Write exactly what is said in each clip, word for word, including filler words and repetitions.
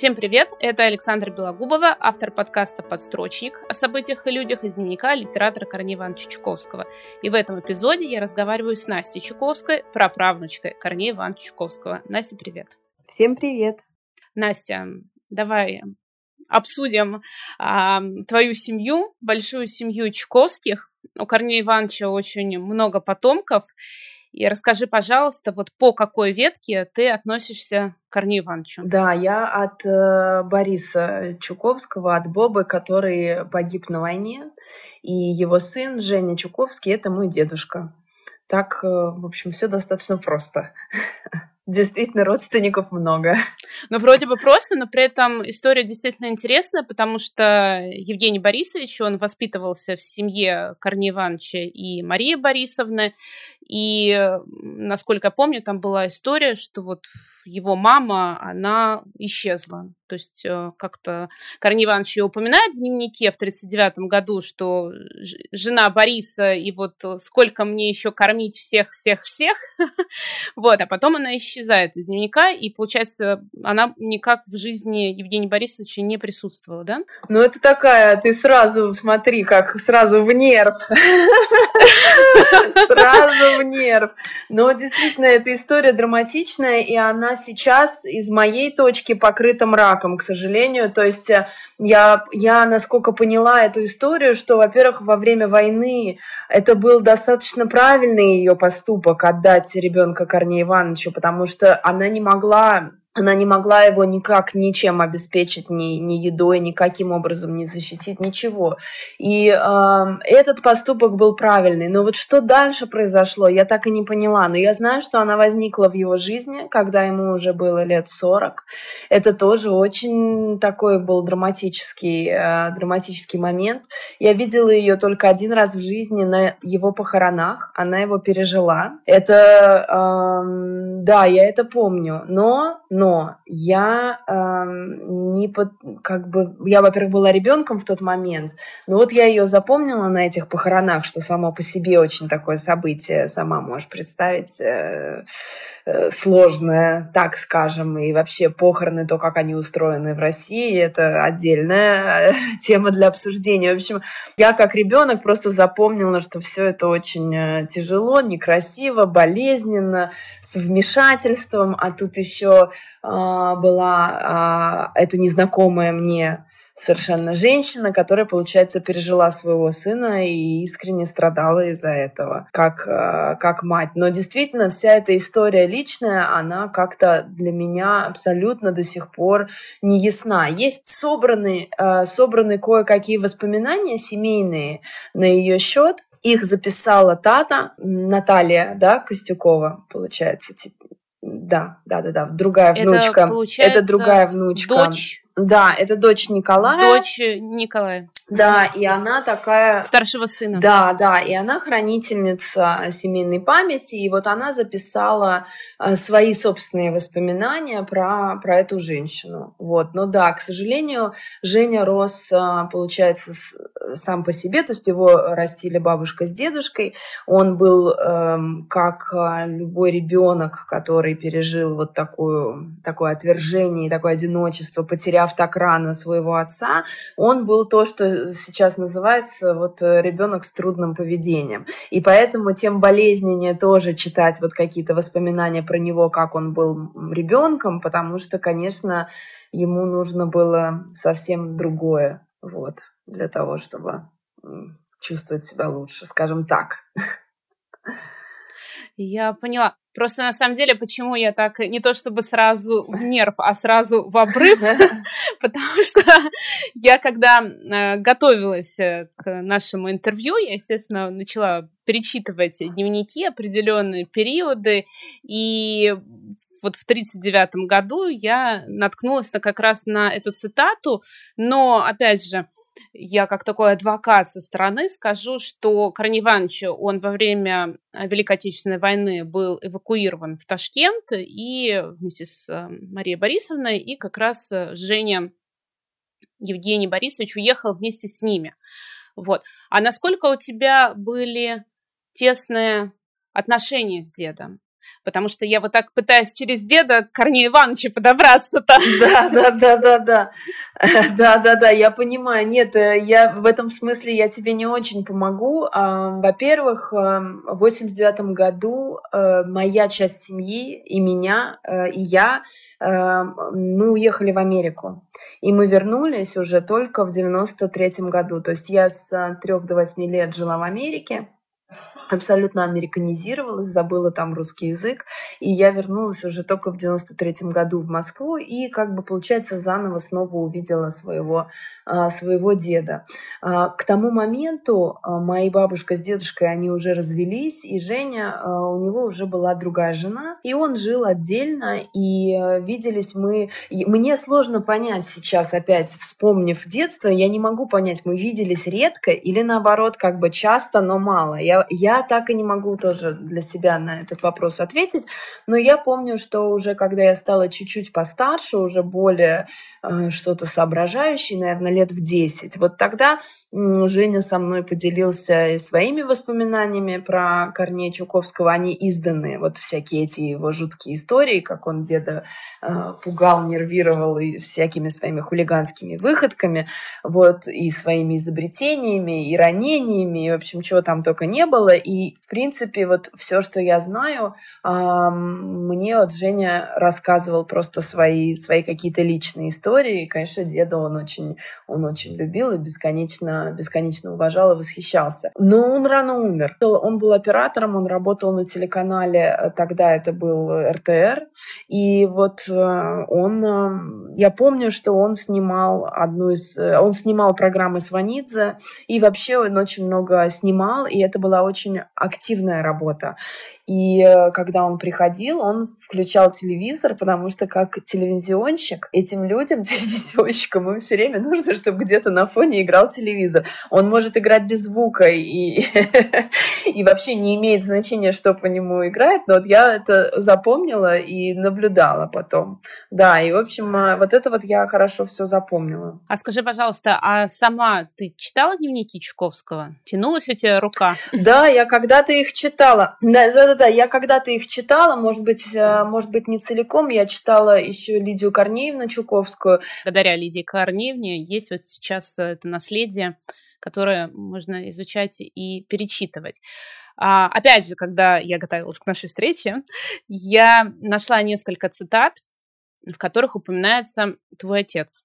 Всем привет, это Александра Белогубова, автор подкаста «Подстрочник» о событиях и людях из дневника литератора Корнея Ивановича Чуковского. И в этом эпизоде я разговариваю с Настей Чуковской, праправнучкой Корнея Ивановича Чуковского. Настя, привет. Всем привет. Настя, давай обсудим а, твою семью, большую семью Чуковских. У Корнея Ивановича очень много потомков. И расскажи, пожалуйста, вот по какой ветке ты относишься к Корнею Ивановичу? Да, я от э, Бориса Чуковского, от Бобы, который погиб на войне, и его сын Женя Чуковский — это мой дедушка. Так, э, в общем, все достаточно просто. Действительно, родственников много. Ну, вроде бы просто, но при этом история действительно интересная, потому что Евгений Борисович, он воспитывался в семье Корнея Ивановича и Марии Борисовны, и, насколько я помню, там была история, что вот его мама, она исчезла. То есть как-то Корней Иванович ее упоминает в дневнике в тридцать девятом году, что жена Бориса, и вот сколько мне еще кормить всех-всех-всех. Вот, а потом она исчезает из дневника, и, получается, она никак в жизни Евгения Борисовича не присутствовала, да? Ну, это такая, ты сразу, смотри, как сразу в нерв. Сразу в нерв. Но, действительно, эта история драматичная, и она сейчас из моей точки покрыта мраком, к сожалению. То есть я, я, насколько поняла эту историю, что, во-первых, во время войны это был достаточно правильный ее поступок — отдать ребенка Корнею Ивановичу, потому что она не могла... Она не могла его никак ничем обеспечить, ни, ни едой, никаким образом не защитить, ничего. И э, этот поступок был правильный. Но вот что дальше произошло, я так и не поняла. Но я знаю, что она возникла в его жизни, когда ему уже было лет сорок. Это тоже очень такой был драматический, э, драматический момент. Я видела ее только один раз в жизни на его похоронах. Она его пережила. Это, э, да, я это помню. Но... Но я э, не под, как бы я, во-первых, была ребенком в тот момент, но вот я ее запомнила на этих похоронах, что само по себе очень такое событие, сама можешь представить, э, э, сложное, так скажем, и вообще похороны, то, как они устроены в России, это отдельная тема для обсуждения. В общем, я как ребенок просто запомнила, что все это очень тяжело, некрасиво, болезненно, с вмешательством, а тут еще была эта незнакомая мне совершенно женщина, которая, получается, пережила своего сына и искренне страдала из-за этого, как, как мать. Но действительно, вся эта история личная, она как-то для меня абсолютно до сих пор не ясна. Есть собраны, собраны кое-какие воспоминания семейные на ее счет. Их записала тата Наталья, да, Костюкова, получается, типа. Да, да, да, да, другая внучка. Это, это другая внучка. Дочь. Да, это дочь Николая. Дочь Николая. Да, и она такая... Старшего сына. Да, да, и она хранительница семейной памяти, и вот она записала свои собственные воспоминания про, про эту женщину. Вот, но да, к сожалению, Женя рос, получается, сам по себе, то есть его растили бабушка с дедушкой, он был эм, как любой ребенок, который пережил вот такую, такое отвержение, такое одиночество, потеряв так рано своего отца, он был то, что сейчас называется вот ребенок с трудным поведением. И поэтому тем болезненнее тоже читать вот какие-то воспоминания про него, как он был ребенком, потому что, конечно, ему нужно было совсем другое, вот, для того, чтобы чувствовать себя лучше, скажем так. Я поняла. Просто, на самом деле, почему я так не то чтобы сразу в нерв, а сразу в обрыв, потому что я, когда готовилась к нашему интервью, я, естественно, начала перечитывать дневники, определенные периоды, и вот в тридцать девятом году я наткнулась как раз на эту цитату, но, опять же, я как такой адвокат со стороны скажу, что Корней Иванович, он во время Великой Отечественной войны был эвакуирован в Ташкент и вместе с Марией Борисовной, и как раз Женя Евгений Борисович уехал вместе с ними. Вот. А насколько у тебя были тесные отношения с дедом? Потому что я вот так пытаюсь через деда к Корнею Ивановичу подобраться-то. Да, да, да, да, да. Да, да, да, я понимаю. Нет, я в этом смысле я тебе не очень помогу. Во-первых, в восемьдесят девятом году моя часть семьи и меня, и я, мы уехали в Америку. И мы вернулись уже только в девяносто третьем году. То есть я с трех до восьми лет жила в Америке. Абсолютно американизировалась, забыла там русский язык, и я вернулась уже только в девяносто третьем году в Москву и, как бы, получается, заново снова увидела своего, своего деда. К тому моменту моя бабушка с дедушкой, они уже развелись, и Женя, у него уже была другая жена, и он жил отдельно, и виделись мы... Мне сложно понять сейчас, опять вспомнив детство, я не могу понять, мы виделись редко или, наоборот, как бы часто, но мало. Я, я так и не могу тоже для себя на этот вопрос ответить, но я помню, что уже когда я стала чуть-чуть постарше, уже более э, что-то соображающей, наверное, лет в десять, вот тогда э, Женя со мной поделился и своими воспоминаниями про Корнея Чуковского, они изданы, вот всякие эти его жуткие истории, как он деда э, пугал, нервировал и всякими своими хулиганскими выходками, вот, и своими изобретениями, и ранениями, и, в общем, чего там только не было. И, в принципе, вот все, что я знаю, мне вот Женя рассказывал просто свои, свои какие-то личные истории. И, конечно, деда он очень, он очень любил и бесконечно, бесконечно уважал и восхищался. Но он рано умер. Он был оператором, он работал на телеканале, тогда это был эр тэ эр. И вот он... Я помню, что он снимал одну из... Он снимал программы Сванидзе, и вообще он очень много снимал, и это была очень активная работа. И когда он приходил, он включал телевизор, потому что как телевизионщик, этим людям, телевизионщикам, им все время нужно, чтобы где-то на фоне играл телевизор. Он может играть без звука, и, и вообще не имеет значения, что по нему играет, но вот я это запомнила и наблюдала потом. Да, и, в общем, вот это вот я хорошо все запомнила. А скажи, пожалуйста, а сама ты читала дневники Чуковского? Тянулась у тебя рука? Да, я когда-то их читала. Да-да-да, я когда-то их читала, может быть, может быть, не целиком. Я читала еще Лидию Корнеевну Чуковскую. Благодаря Лидии Корнеевне есть вот сейчас это наследие, которое можно изучать и перечитывать. А, опять же, когда я готовилась к нашей встрече, я нашла несколько цитат, в которых упоминается «твой отец».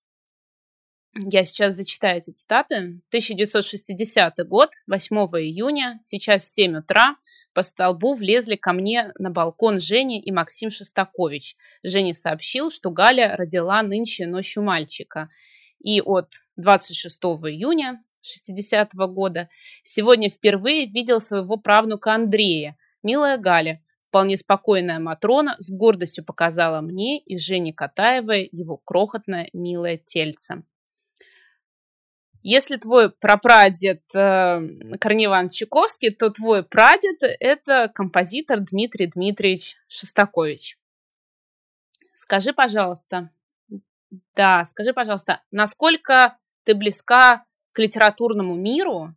Я сейчас зачитаю эти цитаты. тысяча девятьсот шестидесятый год, восьмого июня, сейчас в семь утра, по столбу влезли ко мне на балкон Женя и Максим Шостакович. Женя сообщил, что Галя родила нынче ночью мальчика. И от двадцать шестого июня шестидесятого года сегодня впервые видел своего правнука Андрея. Милая Галя, вполне спокойная Матрона, с гордостью показала мне и Жене Катаевой его крохотное милое тельце. Если твой прапрадед э, Корней Иванович Чуковский, то твой прадед – это композитор Дмитрий Дмитриевич Шостакович. Скажи, пожалуйста, да, скажи, пожалуйста, насколько ты близка к литературному миру,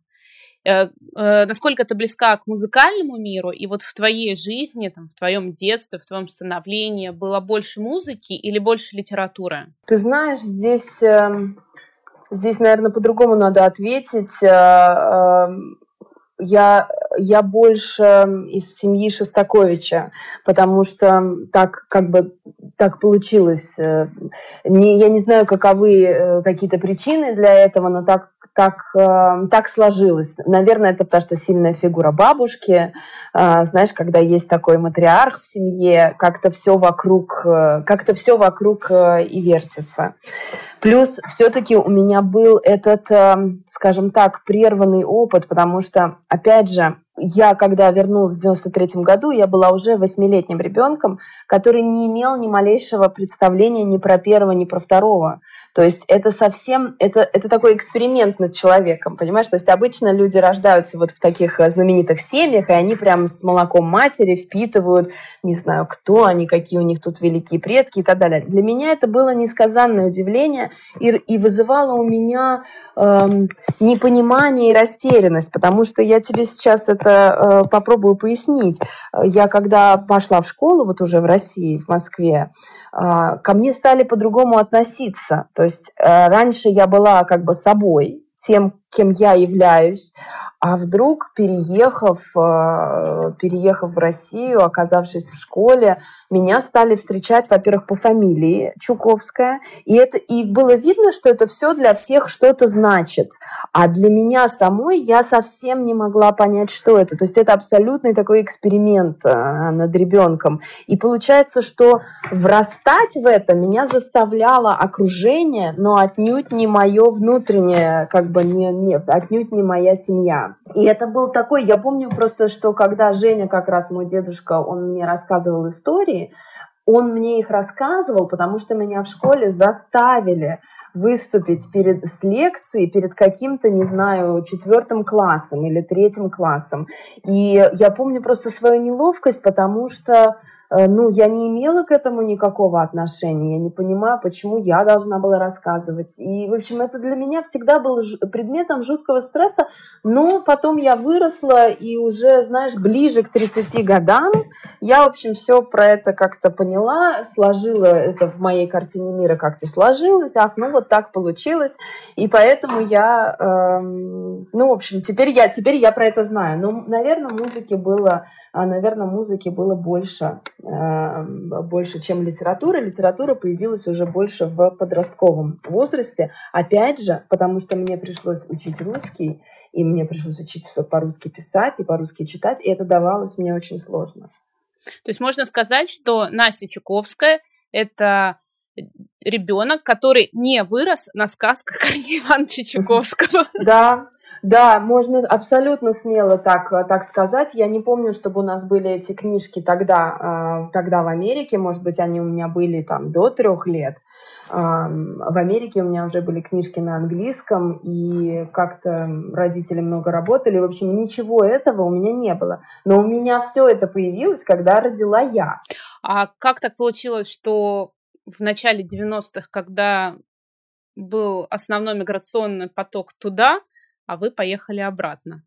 э, э, насколько ты близка к музыкальному миру, и вот в твоей жизни, там, в твоем детстве, в твоем становлении было больше музыки или больше литературы? Ты знаешь, здесь... Э... Здесь, наверное, по-другому надо ответить. Я, я больше из семьи Шостаковича, потому что так как бы так получилось. Не, я не знаю, каковы какие-то причины для этого, но так, так, так сложилось. Наверное, это потому, что сильная фигура бабушки. Знаешь, когда есть такой матриарх в семье, как-то все вокруг, как-то все вокруг и вертится. Плюс все-таки у меня был этот, скажем так, прерванный опыт, потому что, опять же, я, когда вернулась в девяносто третьем году, я была уже восьмилетним ребенком, который не имел ни малейшего представления ни про первого, ни про второго. То есть это совсем, это, это такой эксперимент над человеком, понимаешь? То есть обычно люди рождаются вот в таких знаменитых семьях, и они прям с молоком матери впитывают, не знаю, кто они, какие у них тут великие предки и так далее. Для меня это было несказанное удивление и, и вызывало у меня эм, непонимание и растерянность, потому что я тебе сейчас это это э, попробую пояснить. Я когда пошла в школу, вот уже в России, в Москве, э, ко мне стали по-другому относиться. То есть э, раньше я была как бы собой, тем, кем я являюсь, а вдруг, переехав, переехав в Россию, оказавшись в школе, меня стали встречать, во-первых, по фамилии Чуковская, и, это, и было видно, что это все для всех что-то значит, а для меня самой я совсем не могла понять, что это. То есть это абсолютный такой эксперимент над ребенком. И получается, что врастать в это меня заставляло окружение, но отнюдь не мое внутреннее, как бы, не Нет, отнюдь не моя семья. И это был такой, я помню просто, что когда Женя, как раз мой дедушка, он мне рассказывал истории, он мне их рассказывал, потому что меня в школе заставили выступить перед, с лекцией перед каким-то, не знаю, четвертым классом или третьим классом. И я помню просто свою неловкость, потому что ну, я не имела к этому никакого отношения, я не понимаю, почему я должна была рассказывать. И, в общем, это для меня всегда было предметом жуткого стресса, но потом я выросла, и уже, знаешь, ближе к тридцати годам я, в общем, все про это как-то поняла, сложила это в моей картине мира как-то сложилось, ах, ну, вот так получилось, и поэтому я, эм, ну, в общем, теперь я, теперь я про это знаю. Но, наверное, музыки было, наверное, музыки было больше. больше, чем литература. Литература появилась уже больше в подростковом возрасте. Опять же, потому что мне пришлось учить русский, и мне пришлось учить по-русски писать и по-русски читать, и это давалось мне очень сложно. То есть можно сказать, что Настя Чуковская – это ребенок, который не вырос на сказках Корнея Ивановича Чуковского. Да, Да, можно абсолютно смело так, так сказать. Я не помню, чтобы у нас были эти книжки тогда, тогда в Америке. Может быть, они у меня были там до трех лет. В Америке у меня уже были книжки на английском, и как-то родители много работали. В общем, ничего этого у меня не было. Но у меня все это появилось, когда родила я. А как так получилось, что в начале девяностых, когда был основной миграционный поток туда, а вы поехали обратно?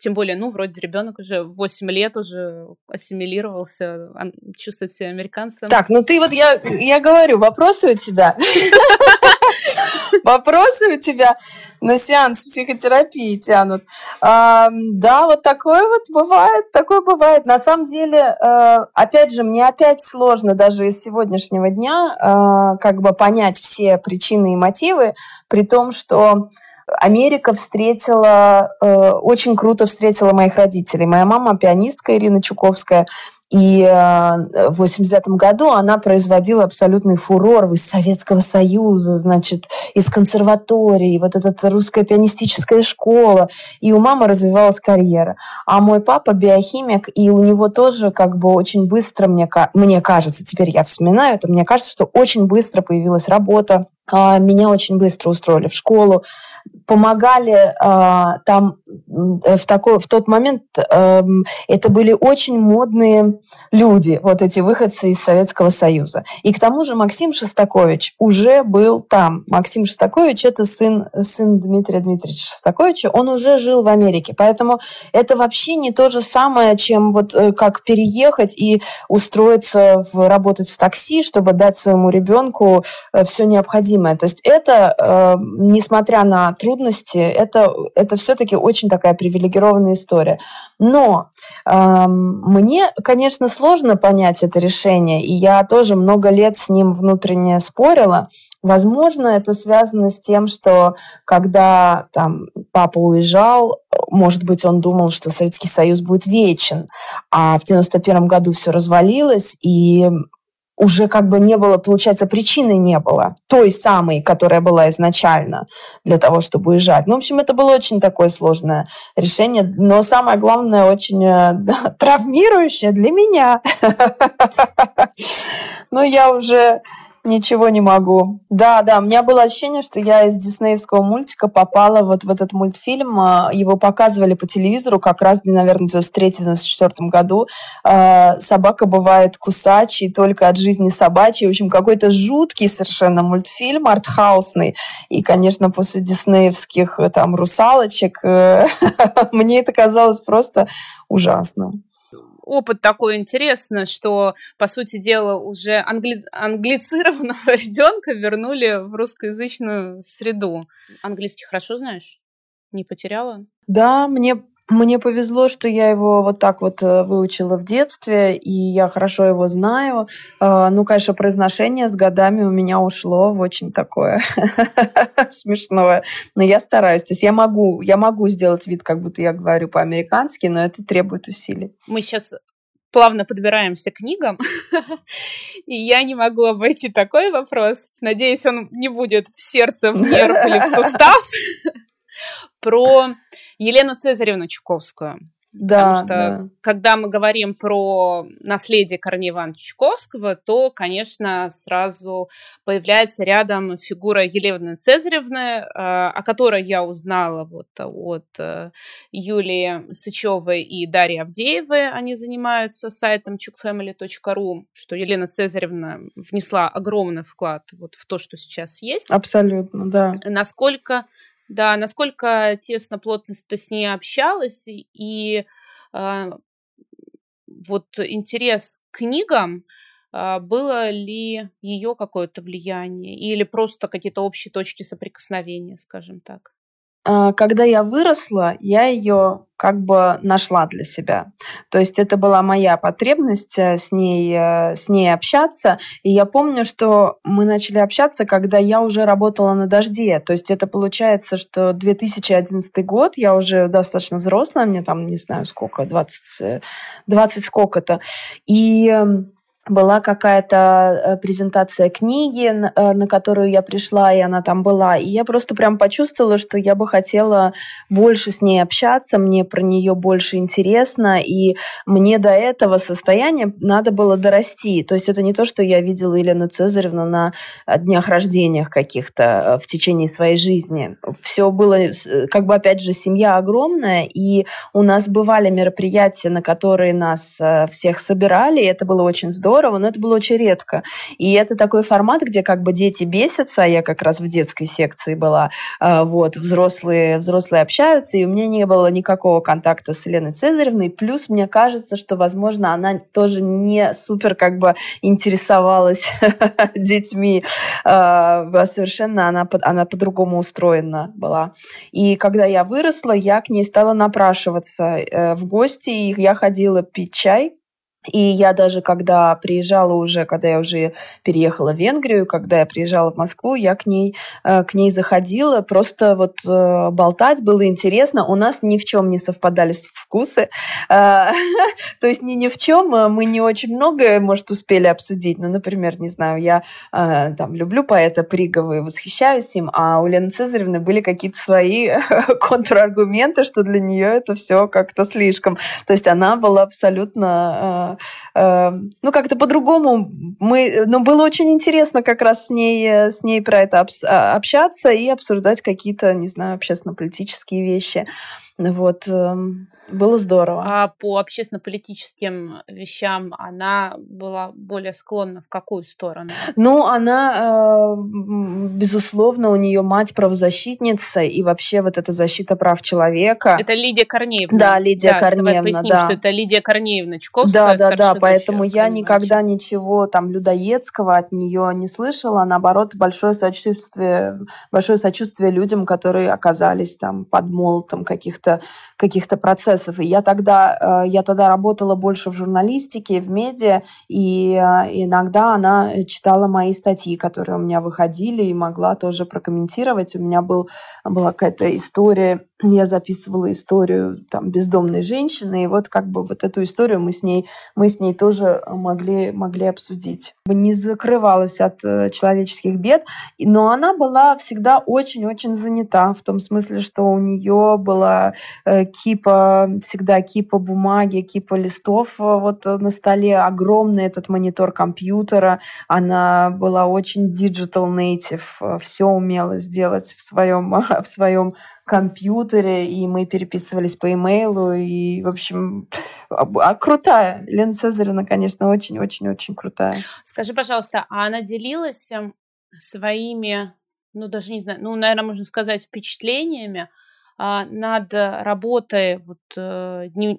Тем более, ну, вроде ребенок уже восемь лет, уже ассимилировался, чувствует себя американцем. Так, ну ты вот, я, я говорю, вопросы у тебя. Вопросы у тебя на сеанс психотерапии тянут. А, да, вот такое вот бывает, такое бывает. На самом деле, опять же, мне опять сложно даже из сегодняшнего дня как бы понять все причины и мотивы, при том, что Америка встретила, э, очень круто встретила моих родителей. Моя мама пианистка Ирина Чуковская, и э, в восемьдесят девятом году она производила абсолютный фурор из Советского Союза, значит, из консерватории, вот эта русская пианистическая школа, и у мамы развивалась карьера. А мой папа биохимик, и у него тоже как бы очень быстро, мне, мне кажется, теперь я вспоминаю это, мне кажется, что очень быстро появилась работа. Меня очень быстро устроили в школу, помогали а, там в, такой, в тот момент а, это были очень модные люди, вот эти выходцы из Советского Союза. И к тому же Максим Шостакович уже был там. Максим Шостакович – это сын, сын Дмитрия Дмитриевича Шостаковича, он уже жил в Америке, поэтому это вообще не то же самое, чем вот как переехать и устроиться в, работать в такси, чтобы дать своему ребенку все необходимое. То есть это, э, несмотря на трудности, это, это все-таки очень такая привилегированная история. Но э, мне, конечно, сложно понять это решение, и я тоже много лет с ним внутренне спорила. Возможно, это связано с тем, что когда там, папа уезжал, может быть, он думал, что Советский Союз будет вечен, а в девяносто первом году все развалилось, и уже как бы не было, получается, причины не было, той самой, которая была изначально для того, чтобы уезжать. Ну, в общем, это было очень такое сложное решение, но самое главное, очень да, травмирующее для меня. Но я уже, Ничего не могу. Да, да, у меня было ощущение, что я из диснеевского мультика попала вот в этот мультфильм. Его показывали по телевизору как раз, наверное, в девяносто третьем-девяносто четвёртом году. «Собака бывает кусачей, только от жизни собачьей». В общем, какой-то жуткий совершенно мультфильм, артхаусный. И, конечно, после диснеевских там «Русалочек» мне это казалось просто ужасно. Опыт такой интересный, что, по сути дела, уже англи... англицированного ребенка вернули в русскоязычную среду. Английский хорошо знаешь? Не потеряла? Да, мне, мне повезло, что я его вот так вот выучила в детстве, и я хорошо его знаю. Ну, конечно, произношение с годами у меня ушло в очень такое смешное. Но я стараюсь. То есть я могу, я могу сделать вид, как будто я говорю по-американски, но это требует усилий. Мы сейчас плавно подбираемся к книгам, и я не могу обойти такой вопрос. Надеюсь, он не будет в сердце, в нерв или в сустав. Про Елену Цезаревну Чуковскую. Да, потому что, да. Когда мы говорим про наследие Корнея Ивановича Чуковского, то, конечно, сразу появляется рядом фигура Елены Цезаревны, о которой я узнала вот от Юлии Сычевой и Дарьи Авдеевой. Они занимаются сайтом чукфэмили точка ру, что Елена Цезаревна внесла огромный вклад вот в то, что сейчас есть. Абсолютно, да. Насколько... Да, насколько тесно, плотно ты с ней общалась, и э, вот интерес к книгам, э, было ли ее какое-то влияние или просто какие-то общие точки соприкосновения, скажем так? Когда я выросла, я ее как бы нашла для себя. То есть это была моя потребность с ней, с ней общаться. И я помню, что мы начали общаться, когда я уже работала на «Дожде». То есть это получается, что две тысячи одиннадцатый год, я уже достаточно взрослая, мне там, не знаю, сколько, двадцать, двадцать сколько-то. И... была какая-то презентация книги, на которую я пришла, и она там была. И я просто прям почувствовала, что я бы хотела больше с ней общаться, мне про нее больше интересно, и мне до этого состояния надо было дорасти. То есть это не то, что я видела Елену Цезаревну на днях рождения каких-то в течение своей жизни. Все было, как бы, опять же, семья огромная, и у нас бывали мероприятия, на которые нас всех собирали, и это было очень здорово. Но это было очень редко. И это такой формат, где как бы дети бесятся, я как раз в детской секции была, вот, взрослые, взрослые общаются, и у меня не было никакого контакта с Еленой Цезаревной. Плюс мне кажется, что, возможно, она тоже не супер как бы интересовалась детьми. Совершенно она, она по-другому устроена была. И когда я выросла, я к ней стала напрашиваться в гости, и я ходила пить чай. И я даже, когда приезжала уже, когда я уже переехала в Венгрию, когда я приезжала в Москву, я к ней, к ней заходила, просто вот болтать было интересно. У нас ни в чем не совпадали вкусы. То есть ни, ни в чем мы не очень многое, может, успели обсудить. Ну, например, не знаю, я там люблю поэта Пригова и восхищаюсь им, а у Лены Цезаревны были какие-то свои контраргументы, что для нее это все как-то слишком. То есть она была абсолютно... ну, как-то по-другому. Мы, ну, было очень интересно как раз с ней, с ней про это общаться и обсуждать какие-то, не знаю, общественно-политические вещи. Вот. Было здорово. А по общественно-политическим вещам она была более склонна в какую сторону? Ну, она, безусловно, у нее мать правозащитница, и вообще вот эта защита прав человека. Это Лидия Корнеевна. Да, Лидия да, Корнеевна. Давай поясним, да. что это Лидия Корнеевна Чуковская. Да, да, да, поэтому я никогда ничего там людоедского от нее не слышала. Наоборот, большое сочувствие, большое сочувствие людям, которые оказались там под молотом каких-то, каких-то процессов. И я тогда, я тогда работала больше в журналистике, в медиа, и иногда она читала мои статьи, которые у меня выходили, и могла тоже прокомментировать. У меня был, была какая-то история, я записывала историю там, бездомной женщины, и вот как бы вот эту историю мы с ней, мы с ней тоже могли, могли обсудить. Не закрывалась от человеческих бед, но она была всегда очень-очень занята, в том смысле, что у нее была кипа всегда кипа бумаги, кипа листов вот на столе, огромный этот монитор компьютера. Она была очень digital native, все умела сделать в своем, в своем компьютере, и мы переписывались по имейлу, и, в общем, а крутая. Елена Цезаревна, конечно, очень-очень-очень крутая. Скажи, пожалуйста, а она делилась своими, ну, даже не знаю, ну, наверное, можно сказать, впечатлениями над работой вот, днев...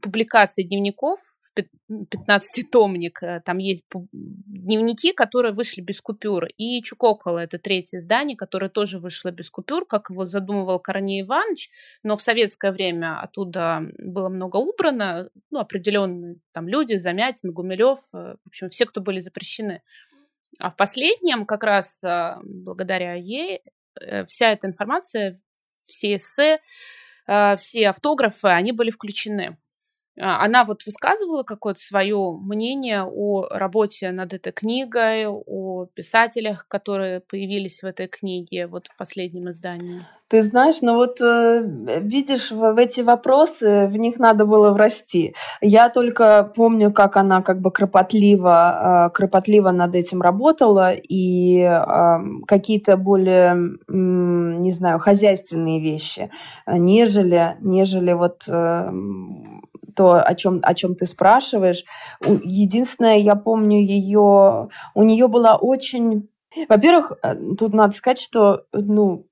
публикации дневников в пятнадцатитомник. Там есть дневники, которые вышли без купюр. И «Чукокола» — это третье издание, которое тоже вышло без купюр, как его задумывал Корней Иванович. Но в советское время оттуда было много убрано. Ну, определенные там люди, Замятин, Гумилев, в общем, все, кто были запрещены. А в последнем, как раз благодаря ей, вся эта информация, все эссе, все автографы, они были включены. Она вот высказывала какое-то свое мнение о работе над этой книгой, о писателях, которые появились в этой книге вот в последнем издании. Ты знаешь, ну вот видишь, в эти вопросы, в них надо было врасти. Я только помню, как она как бы кропотливо, кропотливо над этим работала, и какие-то более, не знаю, хозяйственные вещи, нежели, нежели вот... то, о чем, о чем ты спрашиваешь. Единственное, я помню ее... У нее была очень... Во-первых, тут надо сказать, что... ну,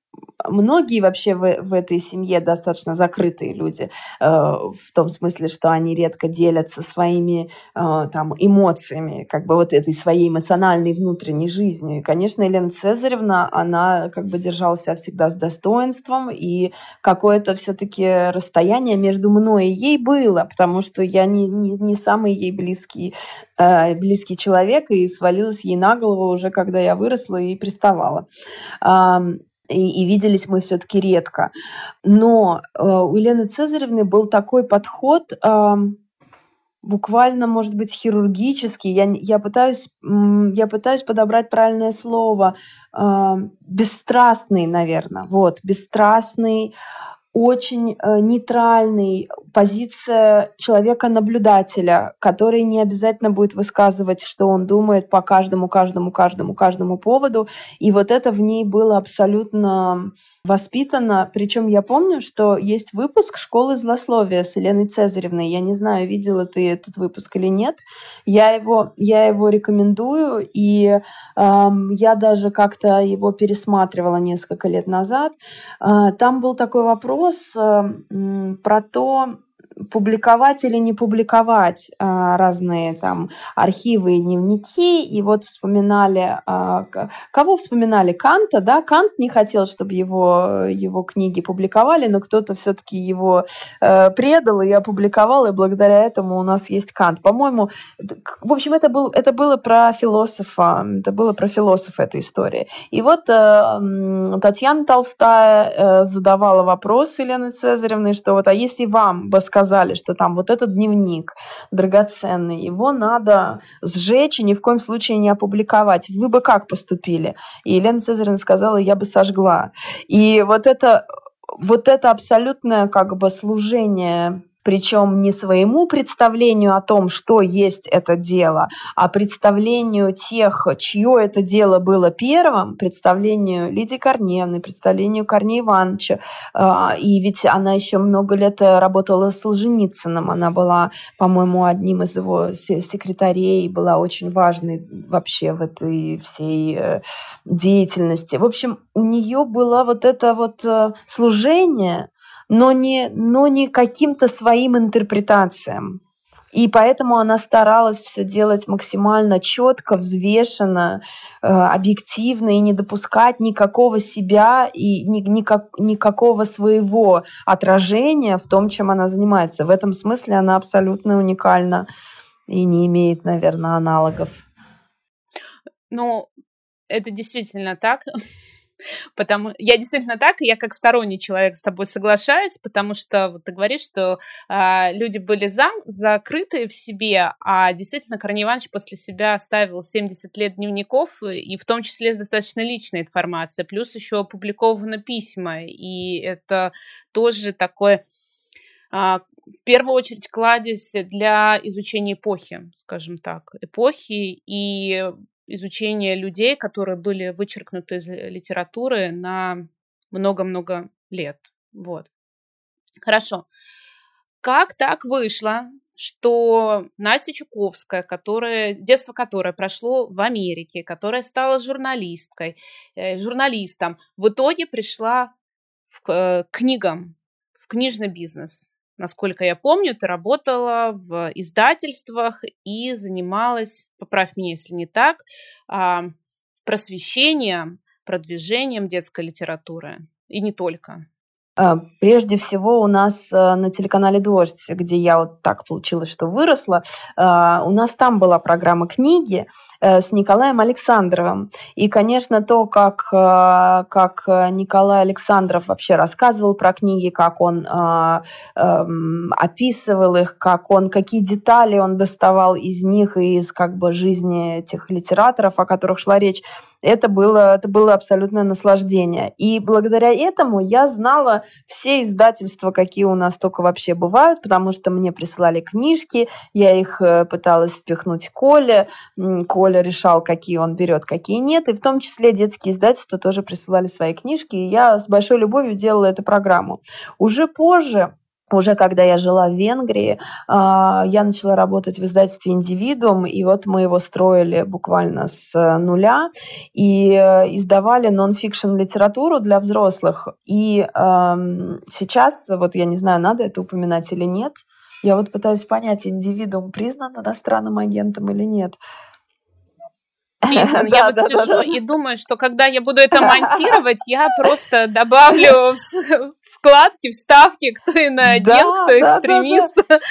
многие вообще в, в этой семье достаточно закрытые люди, э, в том смысле, что они редко делятся своими э, там, эмоциями, как бы вот этой своей эмоциональной внутренней жизнью. И, конечно, Елена Цезаревна, она как бы держала себя всегда с достоинством, и какое-то все-таки расстояние между мной и ей было, потому что я не, не, не самый ей близкий, э, близкий человек, и свалилась ей на голову уже, когда я выросла и приставала. И, и виделись мы все-таки редко. Но э, у Елены Цезаревны был такой подход, э, буквально, может быть, хирургический. Я, я, пытаюсь, я пытаюсь подобрать правильное слово. Э, бесстрастный, наверное. Вот, бесстрастный, очень э, нейтральный. Позиция человека-наблюдателя, который не обязательно будет высказывать, что он думает по каждому, каждому, каждому, каждому поводу. И вот это в ней было абсолютно воспитано. Причем я помню, что есть выпуск «Школы злословия» с Еленой Цезаревной. Я не знаю, видела ты этот выпуск или нет. Я его, я его рекомендую, и э, я даже как-то его пересматривала несколько лет назад. Э, там был такой вопрос э, про то, публиковать или не публиковать а, разные там архивы и дневники. И вот вспоминали... А, кого вспоминали? Канта, да? Кант не хотел, чтобы его, его книги публиковали, но кто-то все-таки его а, предал и опубликовал, и благодаря этому у нас есть Кант. По-моему, в общем, это, был, это было про философа, это было про философа этой истории. И вот а, Татьяна Толстая а, задавала вопрос Елены Цезаревны, что вот, а если вам бы сказать, сказали, что там вот этот дневник драгоценный, его надо сжечь и ни в коем случае не опубликовать. Вы бы как поступили? И Елена Цезаревна сказала, я бы сожгла. И вот это, вот это абсолютное как бы служение... Причем не своему представлению о том, что есть это дело, а представлению тех, чье это дело было первым, представлению Лидии Корнеевны, представлению Корнея Ивановича. И ведь она еще много лет работала с Солженицыным. Она была, по-моему, одним из его секретарей и была очень важной вообще в этой всей деятельности. В общем, у нее было вот это вот служение, но не, но не каким-то своим интерпретациям. И поэтому она старалась все делать максимально четко, взвешенно, объективно и не допускать никакого себя и никак, никакого своего отражения в том, чем она занимается. В этом смысле она абсолютно уникальна и не имеет, наверное, аналогов. Ну, это действительно так. Потому я действительно так, и я как сторонний человек с тобой соглашаюсь, потому что вот, ты говоришь, что э, люди были зам, закрытые в себе, а действительно Корней Иванович после себя оставил семьдесят лет дневников, и в том числе достаточно личная информация, плюс еще опубликованы письма, и это тоже такое... в первую очередь кладезь для изучения эпохи, скажем так, эпохи и изучения людей, которые были вычеркнуты из литературы на много-много лет. Вот. Хорошо. Как так вышло, что Настя Чуковская, которая, детство которой прошло в Америке, которая стала журналисткой, журналистом, в итоге пришла в, к книгам, в книжный бизнес? Насколько я помню, ты работала в издательствах и занималась, поправь меня, если не так, просвещением, продвижением детской литературы. И не только. Прежде всего у нас на телеканале «Дождь», где я вот так получилось, что выросла, у нас там была программа «Книги» с Николаем Александровым. И, конечно, то, как, как Николай Александров вообще рассказывал про книги, как он описывал их, как он, какие детали он доставал из них и из как бы жизни этих литераторов, о которых шла речь, это было, это было абсолютное наслаждение. И благодаря этому я знала все издательства, какие у нас только вообще бывают, потому что мне присылали книжки, я их пыталась впихнуть Коле, Коля решал, какие он берет, какие нет, и в том числе детские издательства тоже присылали свои книжки, и я с большой любовью делала эту программу. Уже позже, уже когда я жила в Венгрии, я начала работать в издательстве «Индивидуум», и вот мы его строили буквально с нуля, и издавали нон-фикшн-литературу для взрослых. И сейчас, вот я не знаю, надо это упоминать или нет, я вот пытаюсь понять, «Индивидуум» признан иностранным агентом или нет. Признан, я да, вот да, сижу да, да. и думаю, что когда я буду это монтировать, я просто добавлю вкладки, вставки, кто иноагент, да, кто экстремист. Да, да, да.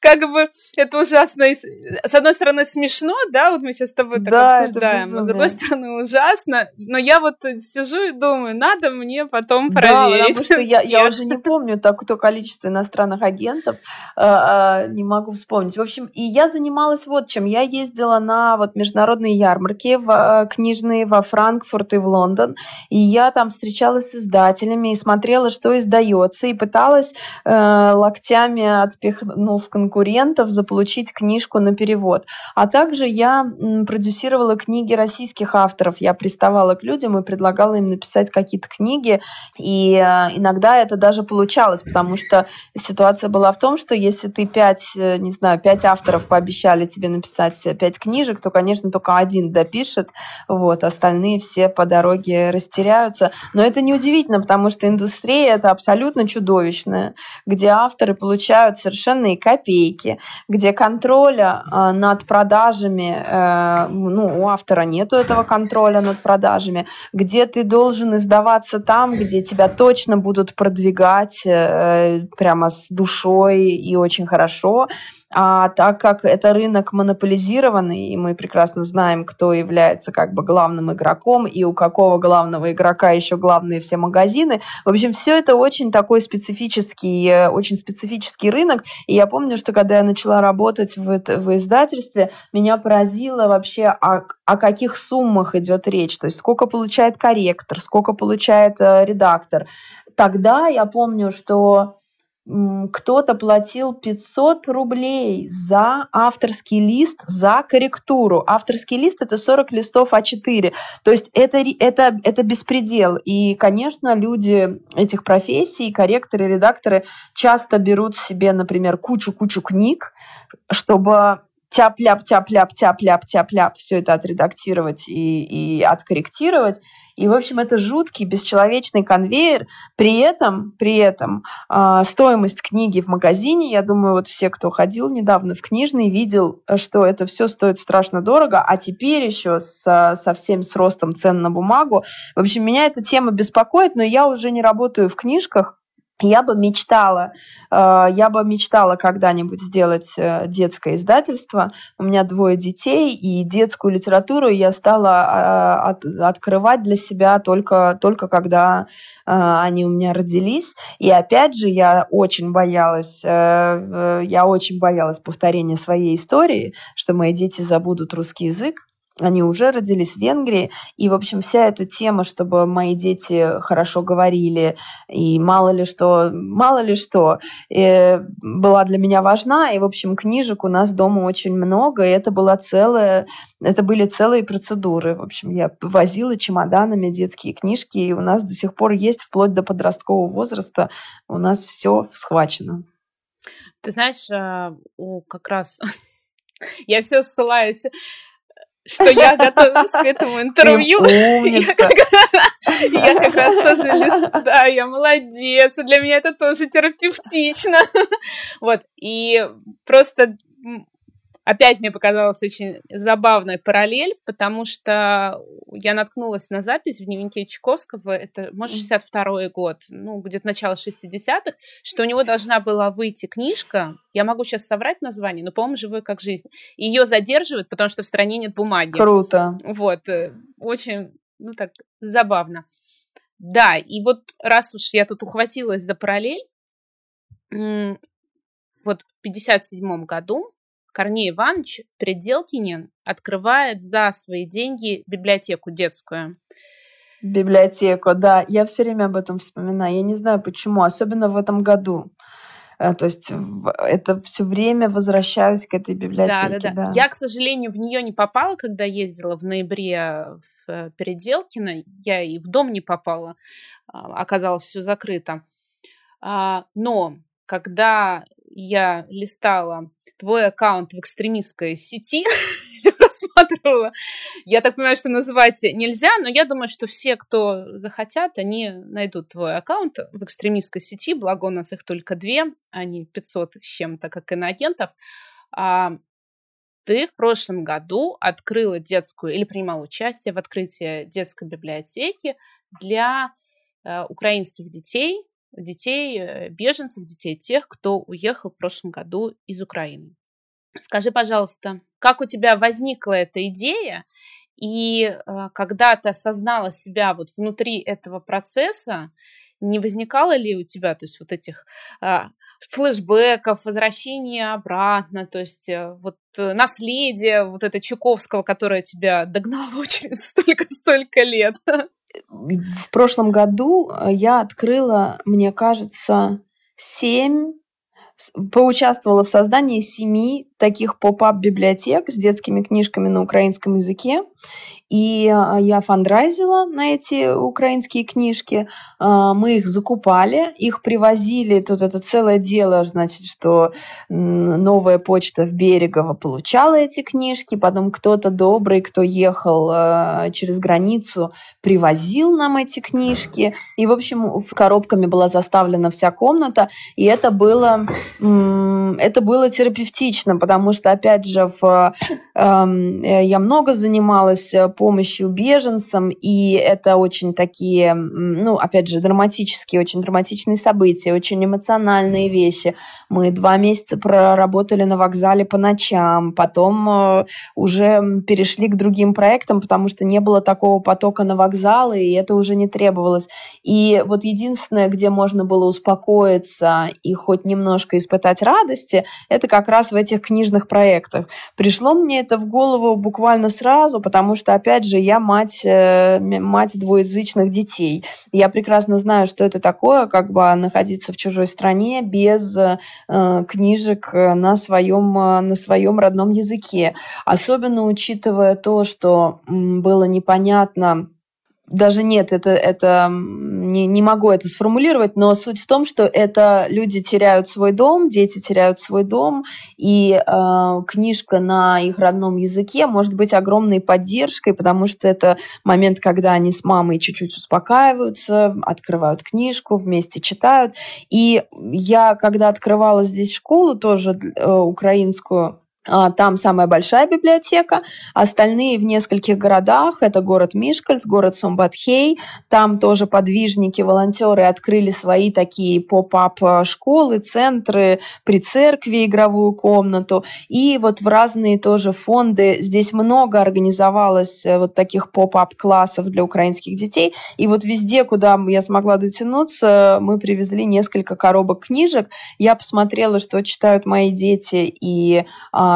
Как бы это ужасно. С одной стороны, смешно, да, вот мы сейчас с тобой так да, обсуждаем, а с другой стороны, ужасно. Но я вот сижу и думаю, надо мне потом проверить. Да, потому что я, я уже не помню такое количество иностранных агентов, не могу вспомнить. В общем, и я занималась вот чем. Я ездила на вот международные ярмарки в, книжные во Франкфурт и в Лондон, и я там встречалась с издателями и смотрела, что издается, и пыталась э, локтями отпихнув конкурентов, конкурентов заполучить книжку на перевод. А также я продюсировала книги российских авторов. Я приставала к людям и предлагала им написать какие-то книги. И иногда это даже получалось, потому что ситуация была в том, что если ты пять, не знаю, пять авторов пообещали тебе написать пять книжек, то, конечно, только один допишет, вот, остальные все по дороге растеряются. Но это неудивительно, потому что индустрия это абсолютно чудовищная, где авторы получают совершенно и копейки, где контроля э, над продажами, э, ну, у автора нету этого контроля над продажами, где ты должен издаваться там, где тебя точно будут продвигать э, прямо с душой и очень хорошо. А так как это рынок монополизированный, и мы прекрасно знаем, кто является как бы главным игроком, и у какого главного игрока еще главные все магазины. В общем, все это очень такой специфический, очень специфический рынок. И я помню, что когда я начала работать в, в издательстве, меня поразило вообще, о, о каких суммах идет речь. То есть сколько получает корректор, сколько получает э, редактор. Тогда я помню, что кто-то платил пятьсот рублей за авторский лист, за корректуру. Авторский лист – это сорок листов а четыре. То есть это, это, это беспредел. И, конечно, люди этих профессий, корректоры, редакторы, часто берут себе, например, кучу-кучу книг, чтобы тяп-ляп, тяп-ляп, тяп-ляп, тяп-ляп все это отредактировать и, и откорректировать. И, в общем, это жуткий, бесчеловечный конвейер. При этом, при этом э, стоимость книги в магазине, я думаю, вот все, кто ходил недавно в книжный, видел, что это все стоит страшно дорого, а теперь еще со, со всем с ростом цен на бумагу. В общем, меня эта тема беспокоит, но я уже не работаю в книжках. Я бы мечтала, я бы мечтала когда-нибудь сделать детское издательство. У меня двое детей, и детскую литературу я стала от, открывать для себя только, только когда они у меня родились. И опять же, я очень боялась, я очень боялась повторения своей истории, что мои дети забудут русский язык. Они уже родились в Венгрии, и, в общем, вся эта тема, чтобы мои дети хорошо говорили, и мало ли что, мало ли что, была для меня важна, и, в общем, книжек у нас дома очень много, и это была целая, это были целые процедуры, в общем, я возила чемоданами детские книжки, и у нас до сих пор есть, вплоть до подросткового возраста, у нас все схвачено. Ты знаешь, как раз я все ссылаюсь, что я готовилась к этому интервью. Я как, я как раз тоже листаю, я молодец, для меня это тоже терапевтично. Вот, и просто опять мне показалась очень забавная параллель, потому что я наткнулась на запись в дневнике Чуковского, это, может, шестьдесят второй год, ну, где-то начало шестидесятых, что у него должна была выйти книжка, я могу сейчас соврать название, но, по-моему, «Живой как жизнь». Ее задерживают, потому что в стране нет бумаги. Круто. Вот, очень, ну, так, забавно. Да, и вот раз уж я тут ухватилась за параллель, вот в пятьдесят седьмом году Корней Иванович Пределкинин открывает за свои деньги библиотеку детскую. Библиотеку, да. Я все время об этом вспоминаю. Я не знаю, почему, особенно в этом году. То есть это все время возвращаюсь к этой библиотеке. Да, да, да. да. Я, к сожалению, в нее не попала, когда ездила в ноябре в Переделкино. Я и в дом не попала. Оказалось, все закрыто. Но когда я листала твой аккаунт в экстремистской сети, рассматривала. Я так понимаю, что называть нельзя, но я думаю, что все, кто захотят, они найдут твой аккаунт в экстремистской сети, благо у нас их только две, а не пятьсот с чем-то, как иноагентов. А ты в прошлом году открыла детскую или принимала участие в открытии детской библиотеки для э, украинских детей, детей беженцев, детей тех, кто уехал в прошлом году из Украины. Скажи, пожалуйста, как у тебя возникла эта идея, и когда ты осознала себя вот внутри этого процесса, не возникало ли у тебя, то есть вот этих а, флешбеков, возвращения обратно, то есть вот наследие вот это Чуковского, которое тебя догнало через столько-столько лет? В прошлом году я открыла, мне кажется, семь, поучаствовала в создании семи таких поп-ап-библиотек с детскими книжками на украинском языке. И я фандрайзила на эти украинские книжки. Мы их закупали, их привозили. Тут это целое дело, значит, что новая почта в Берегово получала эти книжки. Потом кто-то добрый, кто ехал через границу, привозил нам эти книжки. И, в общем, коробками была заставлена вся комната. И это было, это было терапевтично, потому что, опять же, в, я много занималась помощью беженцам, и это очень такие, ну, опять же, драматические, очень драматичные события, очень эмоциональные вещи. Мы два месяца проработали на вокзале по ночам, потом уже перешли к другим проектам, потому что не было такого потока на вокзалы, и это уже не требовалось. И вот единственное, где можно было успокоиться и хоть немножко испытать радости, это как раз в этих книжных проектах. Пришло мне это в голову буквально сразу, потому что, опять же, я мать, мать двуязычных детей. Я прекрасно знаю, что это такое, как бы находиться в чужой стране без э, книжек на своем, на своем родном языке. Особенно учитывая то, что было непонятно, даже нет, это, это не, не могу это сформулировать, но суть в том, что это люди теряют свой дом, дети теряют свой дом, и э, книжка на их родном языке может быть огромной поддержкой, потому что это момент, когда они с мамой чуть-чуть успокаиваются, открывают книжку, вместе читают. И я, когда открывала здесь школу, тоже э, украинскую, там самая большая библиотека, остальные в нескольких городах. Это город Мишкальц, город Сумбатхей. Там тоже подвижники, волонтеры открыли свои такие поп-ап школы, центры, при церкви игровую комнату. И вот в разные тоже фонды. Здесь много организовалось вот таких поп-ап классов для украинских детей. И вот везде, куда я смогла дотянуться, мы привезли несколько коробок книжек. Я посмотрела, что читают мои дети, и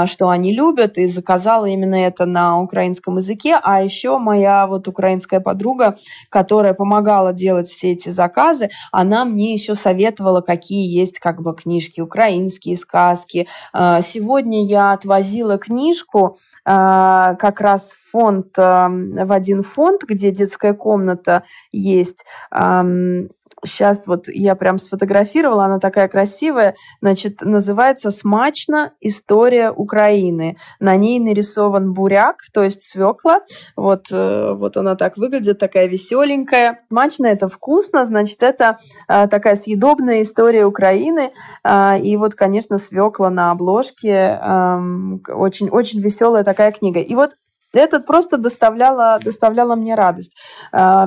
что они любят, и заказала именно это на украинском языке. А еще моя вот украинская подруга, которая помогала делать все эти заказы, она мне еще советовала, какие есть как бы книжки, украинские сказки. Сегодня я отвозила книжку как раз в фонд, в один фонд, где детская комната есть. Сейчас вот я прям сфотографировала, она такая красивая. Значит, называется «Смачно. История Украины». На ней нарисован буряк, то есть свекла. Вот, вот она так выглядит, такая веселенькая. Смачно – это вкусно, значит, это такая съедобная история Украины. И вот, конечно, свекла на обложке. Очень, очень веселая такая книга. И вот это просто доставляло, доставляло мне радость. Я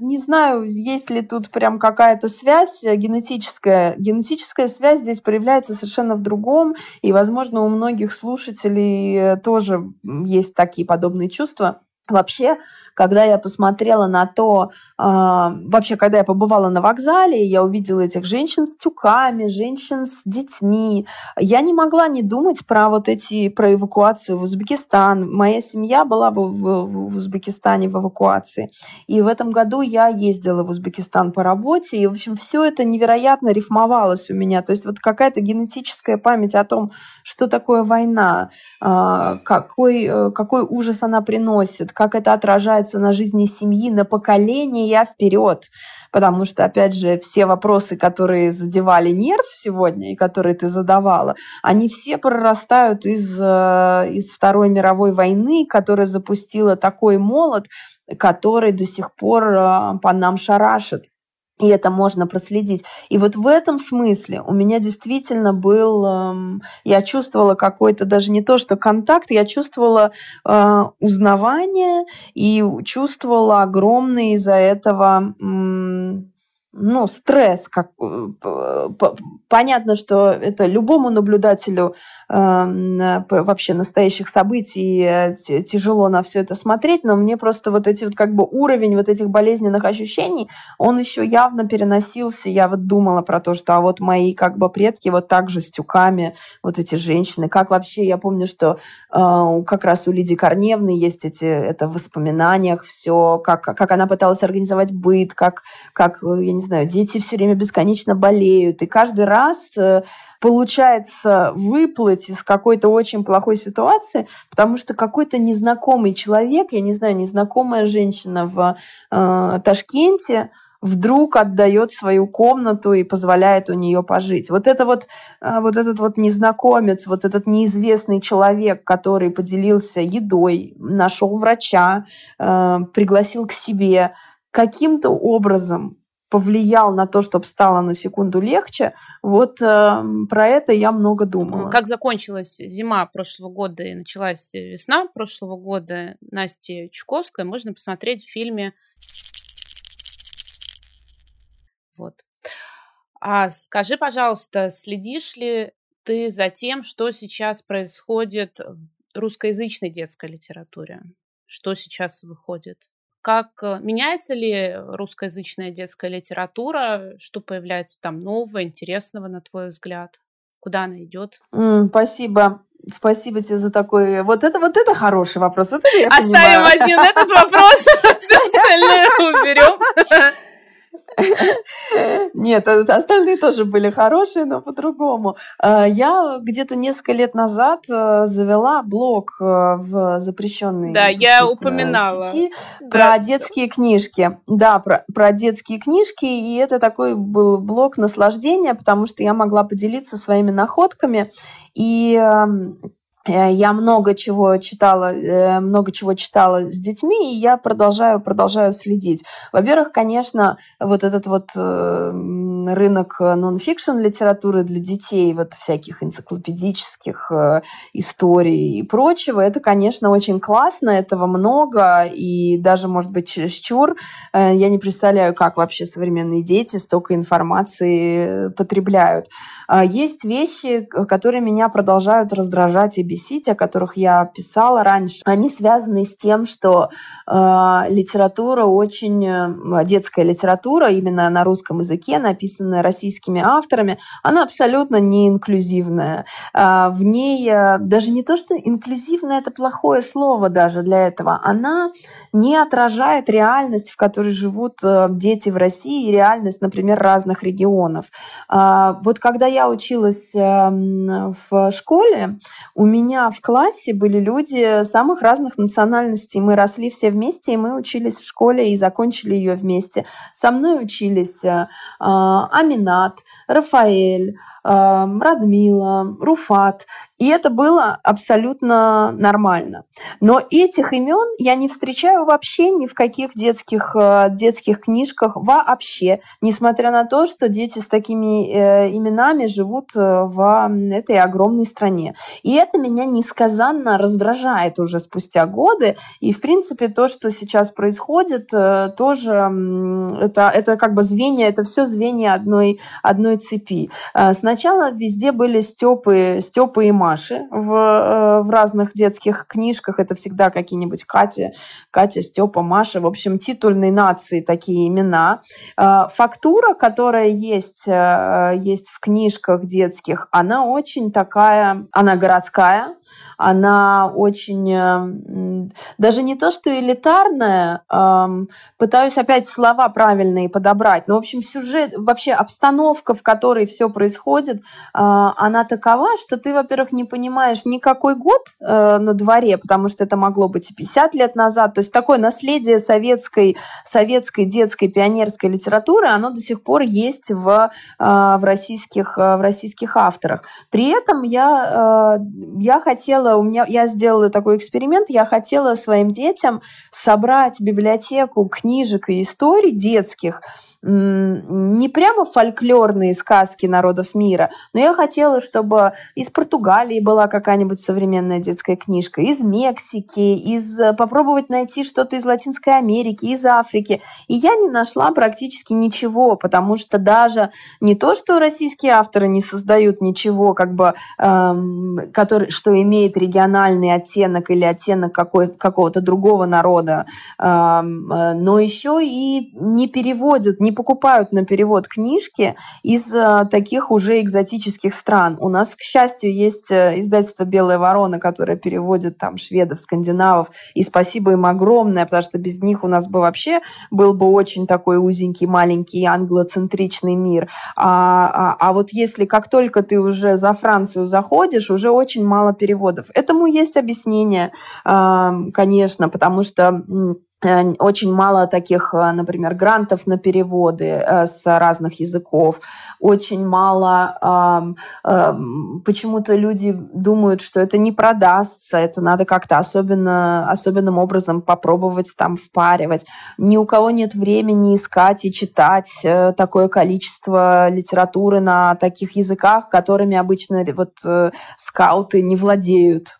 не знаю, есть ли тут прям какая-то связь генетическая. Генетическая связь здесь проявляется совершенно в другом, и, возможно, у многих слушателей тоже есть такие подобные чувства. Вообще, когда я посмотрела на то, э, вообще, когда я побывала на вокзале, я увидела этих женщин с тюками, женщин с детьми, я не могла не думать про вот эти, про эвакуацию в Узбекистан. Моя семья была бы в, в Узбекистане в эвакуации. И в этом году я ездила в Узбекистан по работе, и, в общем, все это невероятно рифмовалось у меня. То есть вот какая-то генетическая память о том, что такое война, э, какой, э, какой ужас она приносит, как это отражается на жизни семьи, на поколения вперед. Потому что, опять же, все вопросы, которые задевали нерв сегодня и которые ты задавала, они все прорастают из, из Второй мировой войны, которая запустила такой молот, который до сих пор по нам шарашит. И это можно проследить. И вот в этом смысле у меня действительно был... Эм, я чувствовала какой-то даже не то, что контакт, я чувствовала э, узнавание и чувствовала огромный из-за этого... Эм, ну, стресс. Как, понятно, что это любому наблюдателю э, вообще настоящих событий тяжело на все это смотреть, но мне просто вот эти вот как бы уровень вот этих болезненных ощущений, он еще явно переносился. Я вот думала про то, что а вот мои как бы предки вот так же с тюками, вот эти женщины. Как вообще, я помню, что э, как раз у Лидии Корнеевны есть эти, это в воспоминаниях все, как, как она пыталась организовать быт, как, как я не знаю, дети все время бесконечно болеют, и каждый раз получается выплыть из какой-то очень плохой ситуации, потому что какой-то незнакомый человек, я не знаю, незнакомая женщина в э, Ташкенте вдруг отдает свою комнату и позволяет у нее пожить. Вот, это вот, вот этот вот незнакомец, вот этот неизвестный человек, который поделился едой, нашел врача, э, пригласил к себе, каким-то образом повлиял на то, чтобы стало на секунду легче. Вот э, про это я много думала. Как закончилась зима прошлого года и началась весна прошлого года Насти Чуковской, можно посмотреть в фильме. Вот. А скажи, пожалуйста, следишь ли ты за тем, что сейчас происходит в русскоязычной детской литературе? Что сейчас выходит? Как меняется ли русскоязычная детская литература? Что появляется там нового, интересного, на твой взгляд? Куда она идет? Mm, спасибо. Спасибо тебе за такой... Вот это, вот это хороший вопрос. Вот это я Оставим понимаю. Один этот вопрос, все остальное уберем. Нет, остальные тоже были хорошие, но по-другому. Я где-то несколько лет назад завела блог в запрещенной сети. Да, я упоминала. Про детские книжки. Да, про, про детские книжки. И это такой был блог наслаждения, потому что я могла поделиться своими находками. И... Я много чего читала, много чего читала с детьми, и я продолжаю, продолжаю следить. Во-первых, конечно, вот этот вот рынок нон-фикшн литературы для детей, вот всяких энциклопедических историй и прочего, это, конечно, очень классно, этого много, и даже, может быть, чересчур. Я не представляю, как вообще современные дети столько информации потребляют. Есть вещи, которые меня продолжают раздражать и беспокоить, о которых я писала раньше, они связаны с тем, что э, литература очень, детская литература именно на русском языке написана написанная российскими авторами, она абсолютно не инклюзивная. В ней даже не то, что инклюзивная, это плохое слово даже для этого, она не отражает реальность, в которой живут дети в России, и реальность, например, разных регионов. Вот когда я училась в школе, у меня в классе были люди самых разных национальностей. Мы росли все вместе, и мы учились в школе и закончили ее вместе. Со мной учились Аминат, Рафаэль, Радмила, Руфат. И это было абсолютно нормально. Но этих имен я не встречаю вообще ни в каких детских, детских книжках вообще, несмотря на то, что дети с такими именами живут в этой огромной стране. И это меня несказанно раздражает уже спустя годы. И, в принципе, то, что сейчас происходит, тоже это, это как бы звенья, это все звенья одной, одной цепи. Сначала везде были Стёпы, Стёпы и Маши в, в разных детских книжках. Это всегда какие-нибудь Катя, Катя, Стёпа, Маша. В общем, титульные нации такие имена. Фактура, которая есть, есть в книжках детских, она очень такая, она городская, она очень, даже не то, что элитарная, пытаюсь опять слова правильные подобрать, но, в общем, сюжет, вообще обстановка, в которой все происходит, она такова, что ты, во-первых, не понимаешь никакой год на дворе, потому что это могло быть и пятьдесят лет назад. То есть такое наследие советской, советской детской пионерской литературы, оно до сих пор есть в, в, российских, в российских авторах. При этом я, я хотела, у меня, я сделала такой эксперимент, я хотела своим детям собрать библиотеку книжек и историй детских, не прямо фольклорные сказки народов мира, но я хотела, чтобы из Португалии была какая-нибудь современная детская книжка, из Мексики, из... попробовать найти что-то из Латинской Америки, из Африки. И я не нашла практически ничего, потому что даже не то, что российские авторы не создают ничего, как бы, эм, который, что имеет региональный оттенок или оттенок какой, какого-то другого народа, эм, но еще и не переводят, не покупают на перевод книжки из таких уже экзотических стран. У нас, к счастью, есть издательство «Белая ворона», которое переводит там шведов, скандинавов, и спасибо им огромное, потому что без них у нас бы вообще был бы очень такой узенький, маленький англоцентричный мир. А, а, а вот если как только ты уже за Францию заходишь, уже очень мало переводов. Этому есть объяснение, конечно, потому что... очень мало таких, например, грантов на переводы с разных языков. Очень мало... Э, э, почему-то люди думают, что это не продастся, это надо как-то особенно, особенным образом попробовать там впаривать. Ни у кого нет времени искать и читать такое количество литературы на таких языках, которыми обычно вот, э, скауты не владеют.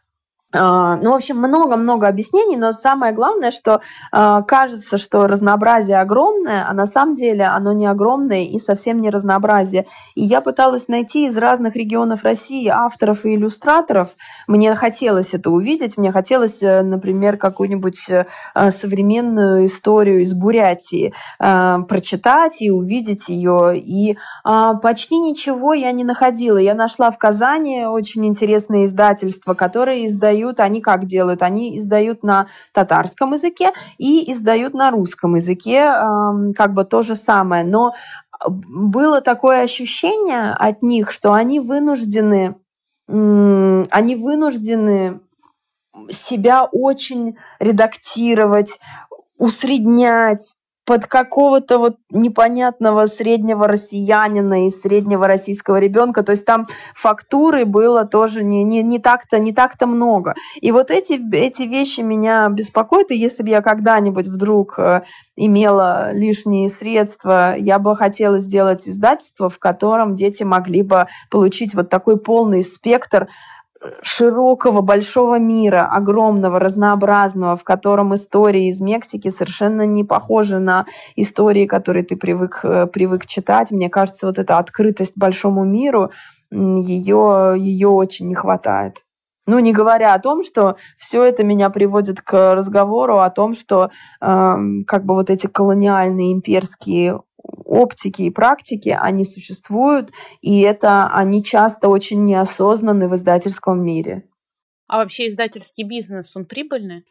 Ну, в общем, много-много объяснений, но самое главное, что э, кажется, что разнообразие огромное, а на самом деле оно не огромное и совсем не разнообразие. И я пыталась найти из разных регионов России авторов и иллюстраторов. Мне хотелось это увидеть. Мне хотелось, например, какую-нибудь современную историю из Бурятии э, прочитать и увидеть ее. И э, почти ничего я не находила. Я нашла в Казани очень интересное издательство, которое издает они как делают? Они издают на татарском языке и издают на русском языке, как бы то же самое. Но было такое ощущение от них, что они вынуждены, они вынуждены себя очень редактировать, усреднять под какого-то вот непонятного среднего россиянина и среднего российского ребенка. То есть там фактуры было тоже не, не, не, так-то, не так-то много. И вот эти, эти вещи меня беспокоят. И если бы я когда-нибудь вдруг имела лишние средства, я бы хотела сделать издательство, в котором дети могли бы получить вот такой полный спектр широкого, большого мира, огромного, разнообразного, в котором истории из Мексики совершенно не похожи на истории, которые ты привык, привык читать. Мне кажется, вот эта открытость большому миру, ее, ее очень не хватает. Ну, не говоря о том, что все это меня приводит к разговору о том, что э, как бы вот эти колониальные имперские оптики и практики, они существуют, и это они часто очень неосознаны в издательском мире. А вообще издательский бизнес, он прибыльный?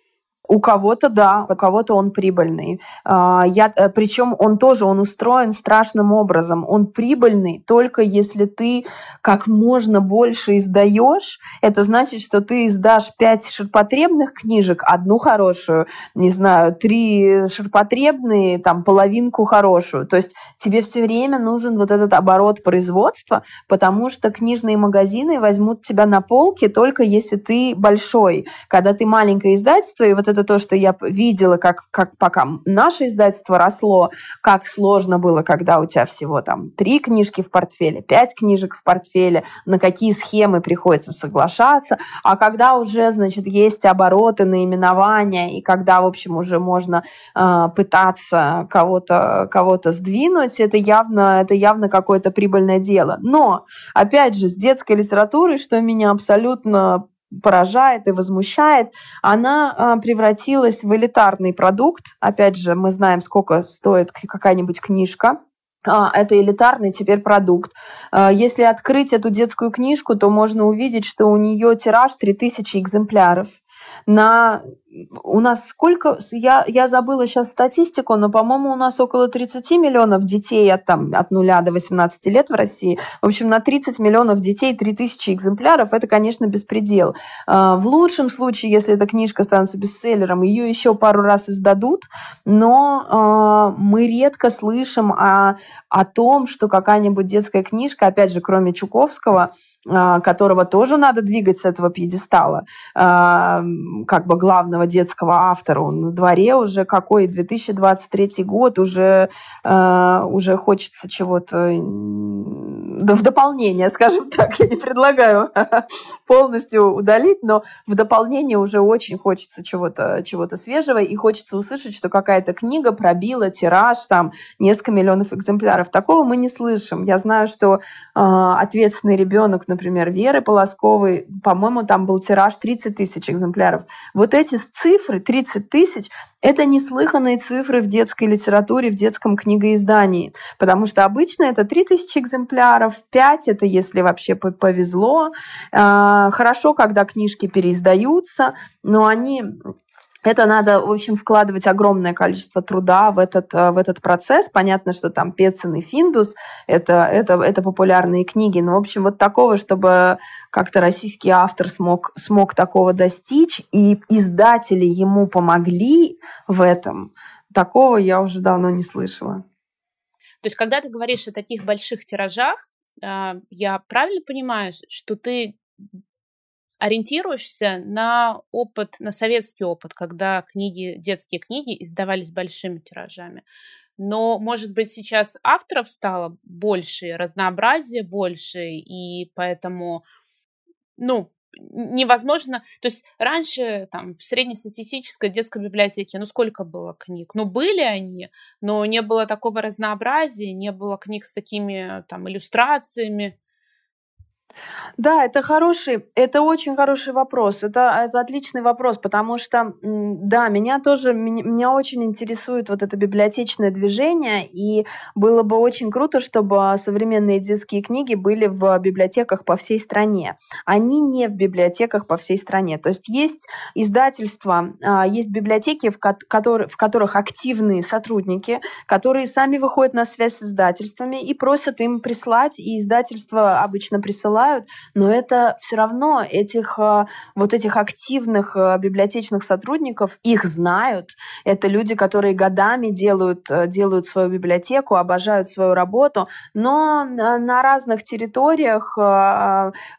У кого-то да, у кого-то он прибыльный. Я, причем он тоже, он устроен страшным образом. Он прибыльный только если ты как можно больше издаешь. Это значит, что ты издашь пять ширпотребных книжек, одну хорошую, не знаю, три ширпотребные, там, половинку хорошую. То есть тебе все время нужен вот этот оборот производства, потому что книжные магазины возьмут тебя на полки только если ты большой. Когда ты маленькое издательство, и вот это то, что я видела, как, как пока наше издательство росло, как сложно было, когда у тебя всего там три книжки в портфеле, пять книжек в портфеле, на какие схемы приходится соглашаться. А когда уже, значит, есть обороты, наименования, и когда, в общем, уже можно э, пытаться кого-то, кого-то сдвинуть, это явно, это явно какое-то прибыльное дело. Но, опять же, с детской литературой, что меня абсолютно поражает и возмущает, она превратилась в элитарный продукт. Опять же, мы знаем, сколько стоит какая-нибудь книжка. Это элитарный теперь продукт. Если открыть эту детскую книжку, то можно увидеть, что у нее тираж три тысячи экземпляров. На... У нас сколько... Я, я забыла сейчас статистику, но, по-моему, у нас около тридцать миллионов детей от, там, от нуля до восемнадцати лет в России. В общем, на тридцать миллионов детей три тысячи экземпляров – это, конечно, беспредел. В лучшем случае, если эта книжка становится бестселлером, ее еще пару раз издадут, но мы редко слышим о, о том, что какая-нибудь детская книжка, опять же, кроме Чуковского, которого тоже надо двигать с этого пьедестала, как бы главного детского автора. Он на дворе уже какой, две тысячи двадцать третий год, уже, э, уже хочется чего-то в дополнение, скажем так. Я не предлагаю полностью удалить, но в дополнение уже очень хочется чего-то, чего-то свежего, и хочется услышать, что какая-то книга пробила тираж, там, несколько миллионов экземпляров. Такого мы не слышим. Я знаю, что э, «Ответственный ребенок», например, Веры Полосковой, по-моему, там был тираж тридцать тысяч экземпляров. Вот эти цифры, тридцать тысяч, это неслыханные цифры в детской литературе, в детском книгоиздании, потому что обычно это три тысячи экземпляров, пять – это если вообще повезло. Хорошо, когда книжки переиздаются, но они... Это надо, в общем, вкладывать огромное количество труда в этот, в этот процесс. Понятно, что там Петсон и Финдус это, – это, это популярные книги. Но, в общем, вот такого, чтобы как-то российский автор смог, смог такого достичь, и издатели ему помогли в этом, такого я уже давно не слышала. То есть, когда ты говоришь о таких больших тиражах, я правильно понимаю, что ты... ориентируешься на опыт, на советский опыт, когда книги, детские книги издавались большими тиражами. Но, может быть, сейчас авторов стало больше, разнообразие больше, и поэтому, ну, невозможно... То есть раньше там, в среднестатистической детской библиотеке, ну, сколько было книг? Ну, были они, но не было такого разнообразия, не было книг с такими там иллюстрациями. Да, это хороший, это очень хороший вопрос, это, это отличный вопрос, потому что, да, меня тоже, меня очень интересует вот это библиотечное движение, и было бы очень круто, чтобы современные детские книги были в библиотеках по всей стране. Они не в библиотеках по всей стране, то есть есть издательства, есть библиотеки, в, ко- которые, в которых активные сотрудники, которые сами выходят на связь с издательствами и просят им прислать, и издательства обычно присылают. Но это все равно этих, вот этих активных библиотечных сотрудников, их знают. Это люди, которые годами делают, делают свою библиотеку, обожают свою работу, но на разных территориях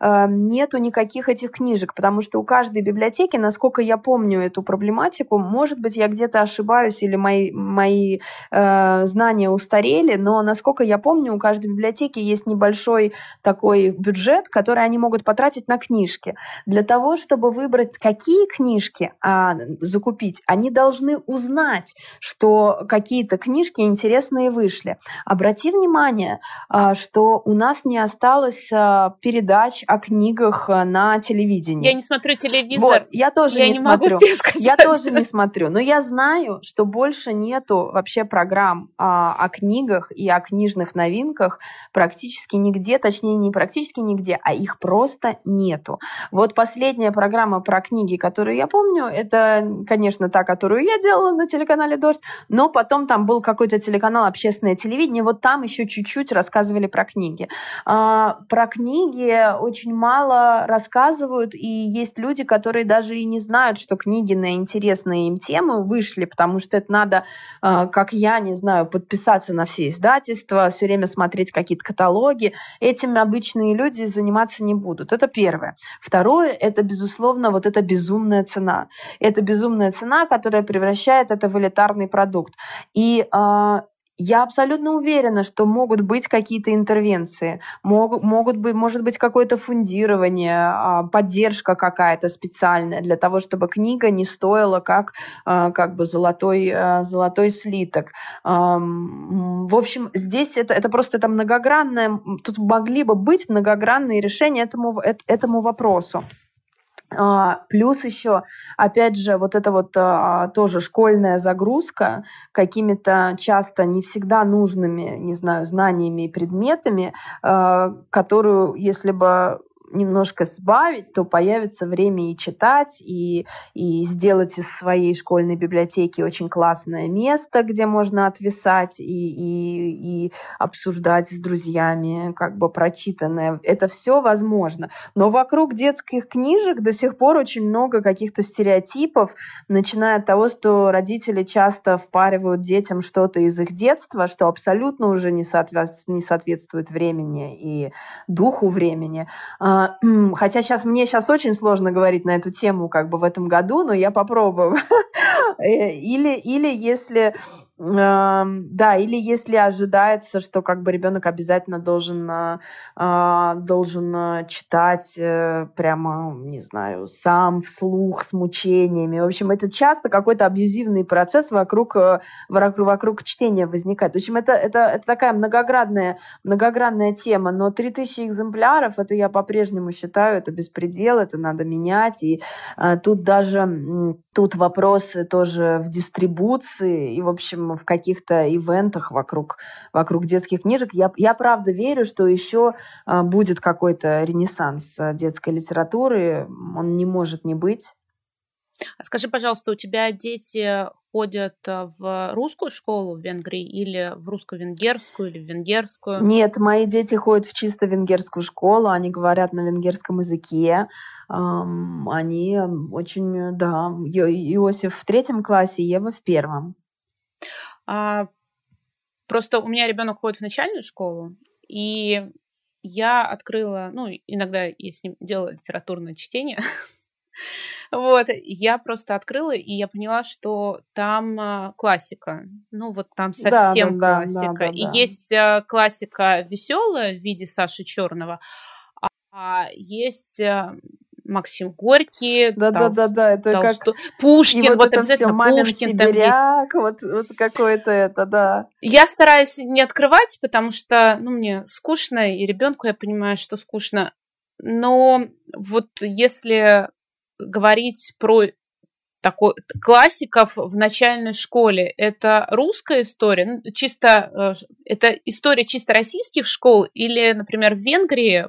нету никаких этих книжек, потому что у каждой библиотеки, насколько я помню эту проблематику, может быть, я где-то ошибаюсь или мои, мои знания устарели, но насколько я помню, у каждой библиотеки есть небольшой такой бюджет, бюджет, который они могут потратить на книжки. Для того, чтобы выбрать, какие книжки а, закупить, они должны узнать, что какие-то книжки интересные вышли. Обрати внимание, а, что у нас не осталось а, передач о книгах на телевидении. Я не смотрю телевизор. Вот, я тоже я не, не смотрю. Могу тебе сказать. Я тоже не смотрю. Но я знаю, что больше нету вообще программ а, о книгах и о книжных новинках практически нигде, точнее, не практически нигде, а их просто нету. Вот последняя программа про книги, которую я помню, это, конечно, та, которую я делала на телеканале «Дождь», но потом там был какой-то телеканал «Общественное телевидение», вот там еще чуть-чуть рассказывали про книги. А, про книги очень мало рассказывают, и есть люди, которые даже и не знают, что книги на интересные им темы вышли, потому что это надо, а, как я, не знаю, подписаться на все издательства, все время смотреть какие-то каталоги. Этим обычные люди заниматься не будут. Это первое. Второе, это, безусловно, вот эта безумная цена. Это безумная цена, которая превращает это в элитарный продукт. И а, я абсолютно уверена, что могут быть какие-то интервенции, могут, могут быть, может быть какое-то фундирование, поддержка какая-то специальная для того, чтобы книга не стоила как, как бы золотой, золотой слиток. В общем, здесь это, это просто это многогранное, тут могли бы быть многогранные решения этому, этому вопросу. Плюс еще, опять же, вот эта вот а, тоже школьная загрузка какими-то часто не всегда нужными, не знаю, знаниями и предметами, а, которую, если бы немножко сбавить, то появится время и читать, и, и сделать из своей школьной библиотеки очень классное место, где можно отвисать и, и, и обсуждать с друзьями как бы прочитанное. Это все возможно. Но вокруг детских книжек до сих пор очень много каких-то стереотипов, начиная от того, что родители часто впаривают детям что-то из их детства, что абсолютно уже не соответствует времени и духу времени. Хотя сейчас мне сейчас очень сложно говорить на эту тему как бы в этом году, но я попробую. Или, или если... Да, или если ожидается, что как бы ребенок обязательно должен, должен читать прямо, не знаю, сам вслух с мучениями. В общем, это часто какой-то абьюзивный процесс вокруг, вокруг, вокруг чтения возникает. В общем, это, это, это такая многогранная, многогранная тема, но три тысячи экземпляров, это я по-прежнему считаю, это беспредел, это надо менять. И тут даже тут вопросы тоже в дистрибуции и, в общем, в каких-то ивентах вокруг, вокруг детских книжек. Я, я правда верю, что еще будет какой-то ренессанс детской литературы. Он не может не быть. Скажи, пожалуйста, у тебя дети ходят в русскую школу в Венгрии или в русско-венгерскую, или в венгерскую? Нет, мои дети ходят в чисто венгерскую школу, они говорят на венгерском языке, они очень, да, Иосиф в третьем классе, Ева в первом. А, просто у меня ребенок ходит в начальную школу, и я открыла, ну, иногда я с ним делала литературное чтение, вот, я просто открыла, и я поняла, что там классика, ну, вот там совсем да, да, классика, да, да, да, и да. Есть классика веселая в виде Саши Черного, а есть... Максим Горький, да, Толст... да, да, да, это Толст... как... Пушкин, вот, вот это обязательно Пушкин там есть. Вот, вот какое-то это, да. Я стараюсь не открывать, потому что, ну, мне скучно, и ребенку я понимаю, что скучно. Но вот если говорить про такой классиков в начальной школе, это русская история, ну, чисто это история чисто российских школ, или, например, в Венгрии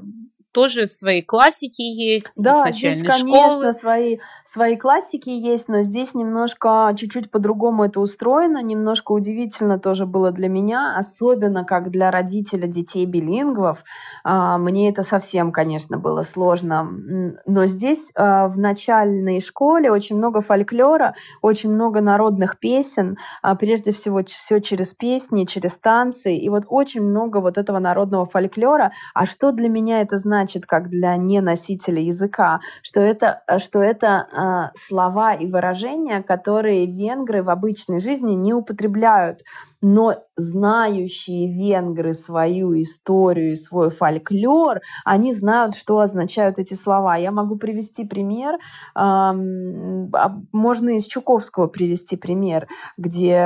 тоже свои классики есть, да, здесь, конечно, свои, свои классики есть, но здесь немножко, чуть-чуть по-другому это устроено, немножко удивительно тоже было для меня, особенно как для родителя детей билингвов, мне это совсем, конечно, было сложно, но здесь в начальной школе очень много фольклора, очень много народных песен, прежде всего все через песни, через танцы, и вот очень много вот этого народного фольклора, а что для меня это значит? значит, как для неносителя языка, что это, что это э, слова и выражения, которые венгры в обычной жизни не употребляют. Но знающие венгры свою историю и свой фольклор, они знают, что означают эти слова. Я могу привести пример. Э, можно из Чуковского привести пример, где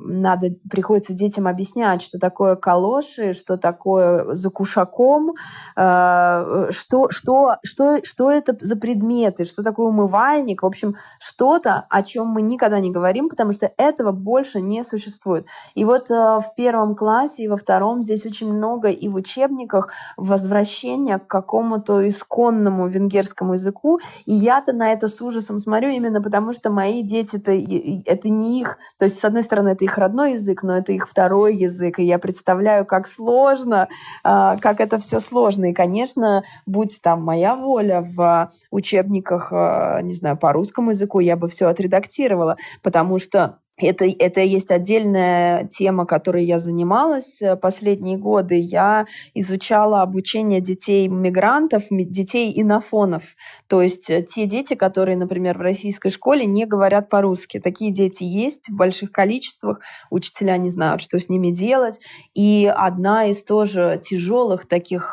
надо, приходится детям объяснять, что такое калоши, что такое за кушаком, э, что, что, что, что это за предметы, что такое умывальник. В общем, что-то, о чем мы никогда не говорим, потому что этого больше не существует. И вот э, в первом классе и во втором здесь очень много и в учебниках возвращения к какому-то исконному венгерскому языку. И я-то на это с ужасом смотрю именно потому, что мои дети-то, это не их. То есть, с одной стороны, это их родной язык, но это их второй язык. И я представляю, как сложно, как это все сложно. И, конечно, будь там моя воля в учебниках, не знаю, по русскому языку, я бы все отредактировала, потому что Это, это есть отдельная тема, которой я занималась последние годы. Я изучала обучение детей-мигрантов, детей-инофонов. То есть те дети, которые, например, в российской школе не говорят по-русски. Такие дети есть в больших количествах. Учителя не знают, что с ними делать. И одна из тоже тяжелых таких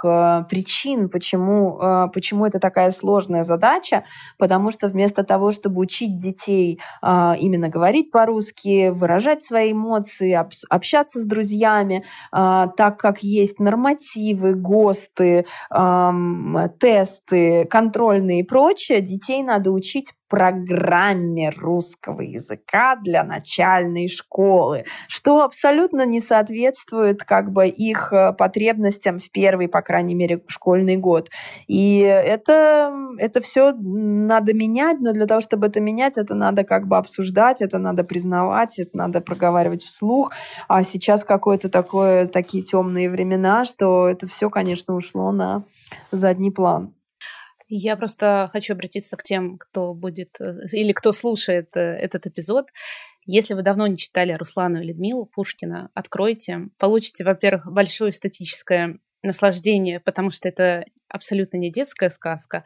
причин, почему, почему это такая сложная задача, потому что вместо того, чтобы учить детей именно говорить по-русски, выражать свои эмоции, общаться с друзьями, э, так как есть нормативы, ГОСТы, э, тесты, контрольные и прочее, детей надо учить программе русского языка для начальной школы, что абсолютно не соответствует как бы их потребностям в первый, по крайней мере, школьный год. И это, это все надо менять, но для того, чтобы это менять, это надо как бы обсуждать, это надо признавать, это надо проговаривать вслух. А сейчас какое-то такое, такие темные времена, что это все, конечно, ушло на задний план. Я просто хочу обратиться к тем, кто будет или кто слушает этот эпизод. Если вы давно не читали Руслану и Людмилу Пушкина, откройте. Получите, во-первых, большое эстетическое наслаждение, потому что это абсолютно не детская сказка.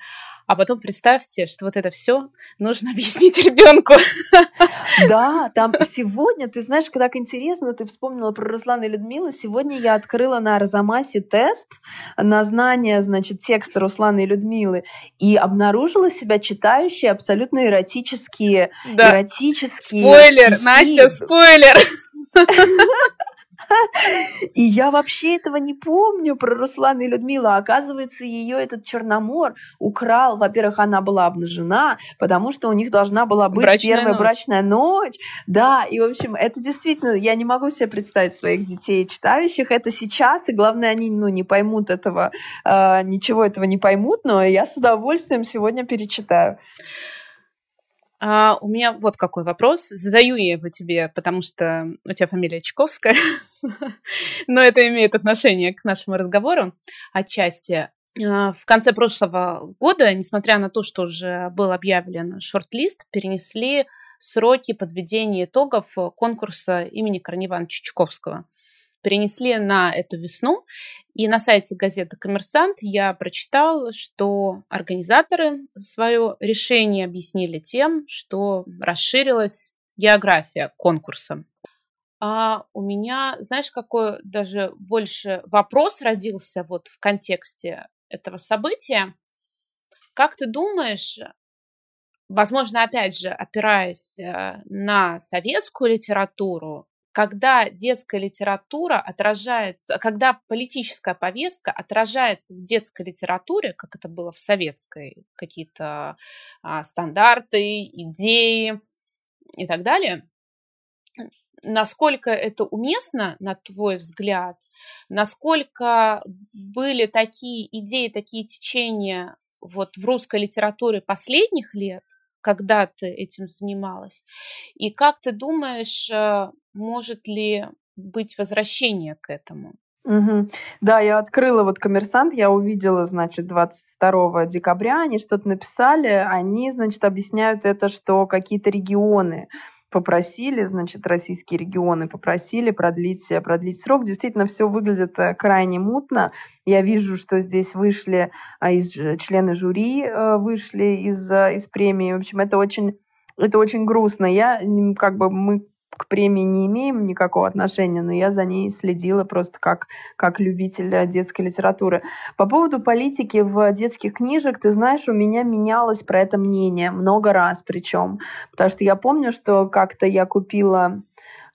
А потом представьте, что вот это все нужно объяснить ребенку. Да, там сегодня, ты знаешь, так интересно, ты вспомнила про Руслана и Людмилу. Сегодня я открыла на Арзамасе тест на знание, значит, текста Руслана и Людмилы и обнаружила себя читающей абсолютно эротические, да. эротические... Спойлер, стихи. Настя, спойлер! И я вообще этого не помню про Руслана и Людмилу. Оказывается, ее этот Черномор украл. Во-первых, она была обнажена, потому что у них должна была быть брачная первая ночь. брачная ночь. Да, и, в общем, это действительно... Я не могу себе представить своих детей читающих. Это сейчас, и главное, они ну, не поймут этого, э, ничего этого не поймут, но я с удовольствием сегодня перечитаю. А, у меня вот какой вопрос. Задаю я его тебе, потому что у тебя фамилия Чуковская, но это имеет отношение к нашему разговору отчасти. В конце прошлого года, несмотря на то, что уже был объявлен шорт-лист, перенесли сроки подведения итогов конкурса имени Корнея Ивановича Чуковского. Перенесли на эту весну, и на сайте газеты «Коммерсант» я прочитала, что организаторы свое решение объяснили тем, что расширилась география конкурса. А у меня, знаешь, какой даже больше вопрос родился вот в контексте этого события. Как ты думаешь, возможно, опять же, опираясь на советскую литературу, когда детская литература отражается, когда политическая повестка отражается в детской литературе, как это было в советской, какие-то а, стандарты, идеи и так далее, насколько это уместно, на твой взгляд, насколько были такие идеи, такие течения вот в русской литературе последних лет, когда ты этим занималась, и как ты думаешь, может ли быть возвращение к этому? Угу. Да, я открыла вот «Коммерсант», я увидела, значит, двадцать второго декабря, они что-то написали, они, значит, объясняют это, что какие-то регионы попросили, значит, российские регионы попросили продлить, продлить срок. Действительно, все выглядит крайне мутно. Я вижу, что здесь вышли из, члены жюри, вышли из, из премии. В общем, это очень, это очень грустно. Я, как бы, мы к премии не имеем никакого отношения, но я за ней следила просто как, как любитель детской литературы. По поводу политики в детских книжках, ты знаешь, у меня менялось про это мнение много раз причем. Потому что я помню, что как-то я купила...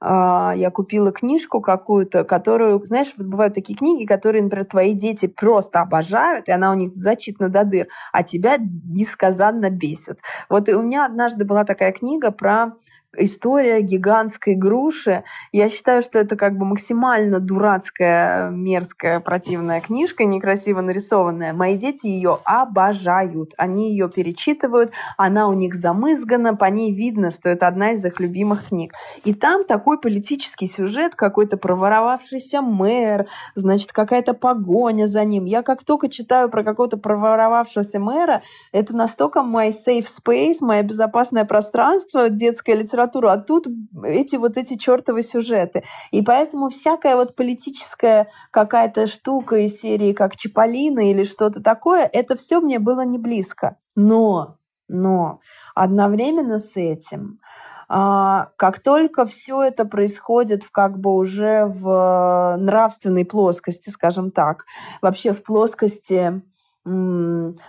Я купила книжку какую-то, которую, знаешь, вот бывают такие книги, которые, например, твои дети просто обожают, и она у них зачитана до дыр, а тебя несказанно бесит. Вот и у меня однажды была такая книга про историю гигантской груши. Я считаю, что это как бы максимально дурацкая, мерзкая, противная книжка, некрасиво нарисованная. Мои дети ее обожают. Они ее перечитывают, она у них замызгана, по ней видно, что это одна из их любимых книг. И там такой политический сюжет, какой-то проворовавшийся мэр, значит, какая-то погоня за ним. Я как только читаю про какого-то проворовавшегося мэра, это настолько мой safe space, мое безопасное пространство, детская литература, а тут эти вот эти чертовы сюжеты. И поэтому всякая вот политическая какая-то штука из серии как Чиполлино или что-то такое, это все мне было не близко. Но, но одновременно с этим как только все это происходит в, как бы уже в нравственной плоскости, скажем так, вообще в плоскости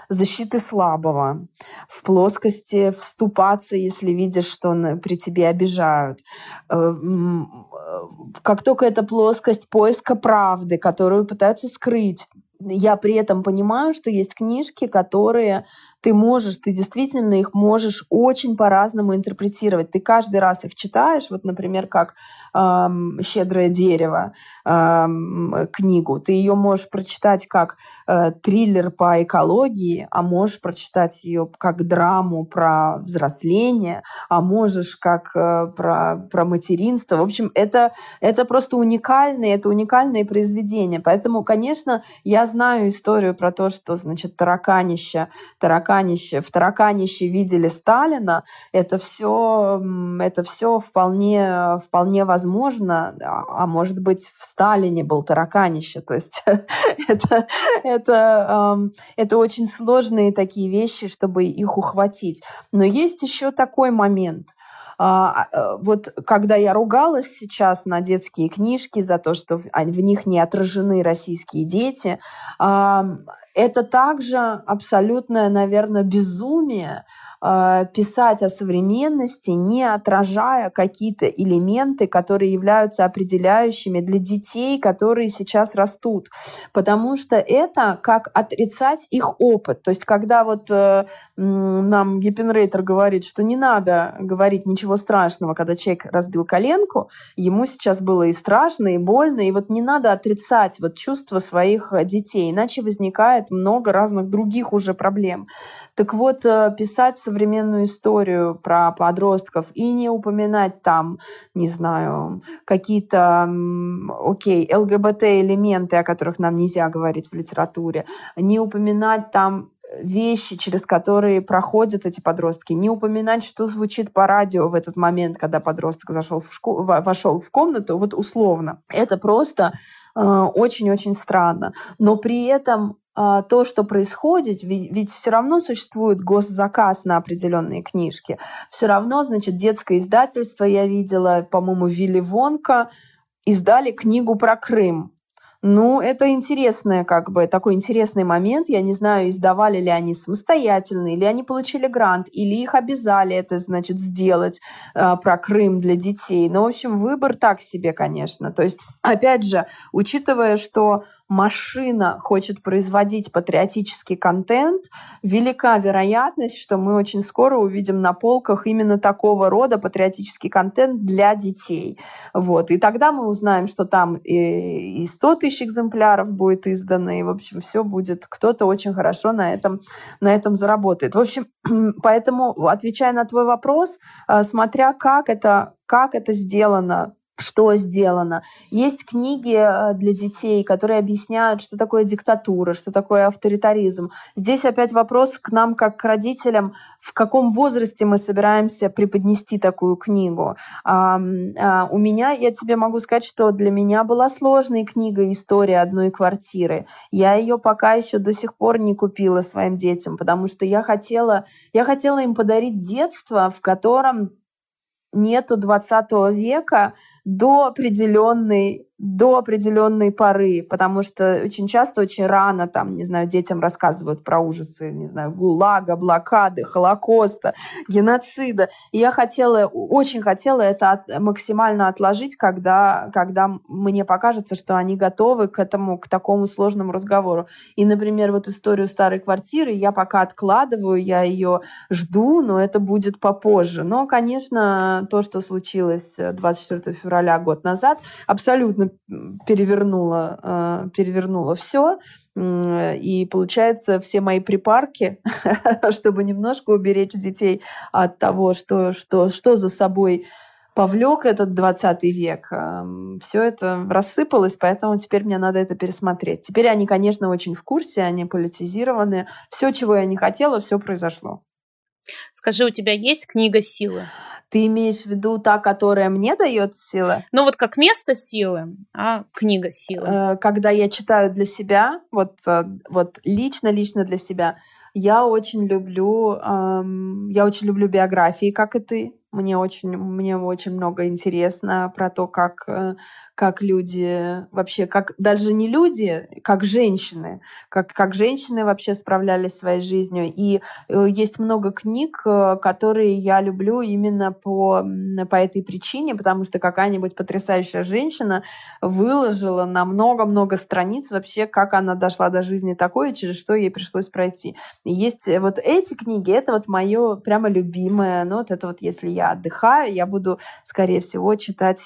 защиты слабого, в плоскости вступаться, если видишь, что при тебе обижают. Как только эта плоскость поиска правды, которую пытаются скрыть, я при этом понимаю, что есть книжки, которые ты можешь, ты действительно их можешь очень по-разному интерпретировать. Ты каждый раз их читаешь, вот, например, как эм, «Щедрое дерево», эм, книгу. Ты ее можешь прочитать как э, триллер по экологии, а можешь прочитать ее как драму про взросление, а можешь как э, про, про материнство. В общем, это, это просто уникальные, это уникальные произведения. Поэтому, конечно, я Я знаю историю про то, что, значит, тараканище, тараканище, в тараканище видели Сталина. Это все, это все вполне, вполне возможно. А может быть, в Сталине был тараканище. То есть это, это, это очень сложные такие вещи, чтобы их ухватить. Но есть еще такой момент. Вот когда я ругалась сейчас на детские книжки за то, что в них не отражены российские дети, это также абсолютное, наверное, безумие писать о современности, не отражая какие-то элементы, которые являются определяющими для детей, которые сейчас растут. Потому что это как отрицать их опыт. То есть когда вот э, нам Гиппенрейтер говорит, что не надо говорить ничего страшного, когда человек разбил коленку, ему сейчас было и страшно, и больно, и вот не надо отрицать вот чувства своих детей, иначе возникает много разных других уже проблем. Так вот, писать современную историю про подростков и не упоминать там, не знаю, какие-то, окей, ЛГБТ-элементы, о которых нам нельзя говорить в литературе, не упоминать там вещи, через которые проходят эти подростки, не упоминать, что звучит по радио в этот момент, когда подросток зашел в школу, вошел в комнату, вот условно. Это просто э, очень-очень странно. Но при этом то, что происходит, ведь, ведь все равно существует госзаказ на определенные книжки. Все равно, значит, детское издательство, я видела, по-моему, Вилли Вонка, издали книгу про Крым. Ну, это интересное, как бы, такой интересный момент. Я не знаю, издавали ли они самостоятельно, или они получили грант, или их обязали это, значит, сделать э, про Крым для детей. Ну, в общем, выбор так себе, конечно. То есть, опять же, учитывая, что машина хочет производить патриотический контент, велика вероятность, что мы очень скоро увидим на полках именно такого рода патриотический контент для детей. Вот. И тогда мы узнаем, что там и, и сто тысяч экземпляров будет издано, и, в общем, все будет. Кто-то очень хорошо на этом, на этом заработает. В общем, поэтому, отвечая на твой вопрос, смотря как это, как это сделано, что сделано. Есть книги для детей, которые объясняют, что такое диктатура, что такое авторитаризм. Здесь опять вопрос к нам, как к родителям, в каком возрасте мы собираемся преподнести такую книгу. У меня, я тебе могу сказать, что для меня была сложной книга «История одной квартиры». Я ее пока еще до сих пор не купила своим детям, потому что я хотела, я хотела им подарить детство, в котором нету двадцатого века до определенной, до определенной поры, потому что очень часто, очень рано, там, не знаю, детям рассказывают про ужасы, не знаю, ГУЛАГа, блокады, Холокоста, геноцида. И я хотела, очень хотела это от, максимально отложить, когда, когда мне покажется, что они готовы к этому, к такому сложному разговору. И, например, вот историю старой квартиры я пока откладываю, я ее жду, но это будет попозже. Но, конечно, то, что случилось двадцать четвёртого февраля год назад, абсолютно перевернула, перевернула все. И, получается, все мои припарки, чтобы немножко уберечь детей от того, что, что, что за собой повлек этот двадцатый век, все это рассыпалось, поэтому теперь мне надо это пересмотреть. Теперь они, конечно, очень в курсе, они политизированы. Все, чего я не хотела, все произошло. Скажи, у тебя есть книга «Силы»? Ты имеешь в виду та, которая мне дает силы? Ну вот как место силы, а книга силы. Когда я читаю для себя, вот, вот лично, лично для себя, я очень люблю, эм, я очень люблю биографии, как и ты. Мне очень, мне очень много интересно про то, как, как люди вообще, как даже не люди, как женщины, как, как женщины вообще справлялись своей жизнью. И есть много книг, которые я люблю именно по, по этой причине, потому что какая-нибудь потрясающая женщина выложила на много-много страниц вообще, как она дошла до жизни такой, через что ей пришлось пройти. И есть вот эти книги, это вот мое прямо любимое, ну вот это вот если я отдыхаю, я буду, скорее всего, читать,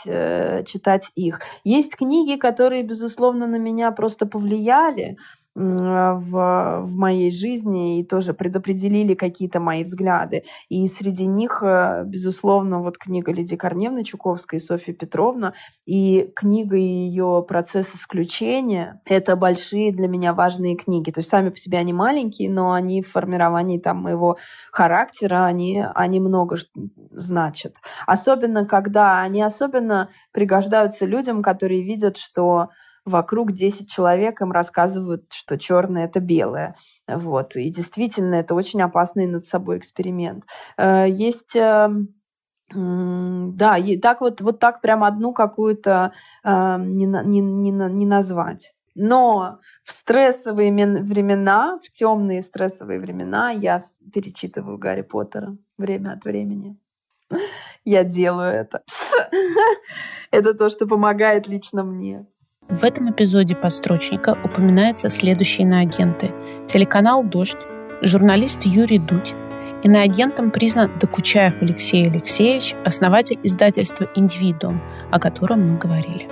читать их. Есть книги, которые, безусловно, на меня просто повлияли в, в моей жизни и тоже предопределили какие-то мои взгляды. И среди них, безусловно, вот книга Лидии Корнеевны Чуковской и Софьи Петровны, и книга ее «Процесс исключения» — это большие для меня важные книги. То есть сами по себе они маленькие, но они в формировании там моего характера, они, они много значат. Особенно, когда они особенно пригождаются людям, которые видят, что вокруг десять человек им рассказывают, что черное — это белое. Вот. И действительно, это очень опасный над собой эксперимент. Есть... Да, и так вот, вот так прям одну какую-то не, не, не, не назвать. Но в стрессовые времена, в темные стрессовые времена я перечитываю Гарри Поттера время от времени. Я делаю это. Это то, что помогает лично мне. В этом эпизоде «Подстрочника» упоминаются следующие иноагенты. Телеканал «Дождь», журналист Юрий Дудь. Иноагентом признан Докучаев Алексей Алексеевич, основатель издательства «Индивидуум», о котором мы говорили.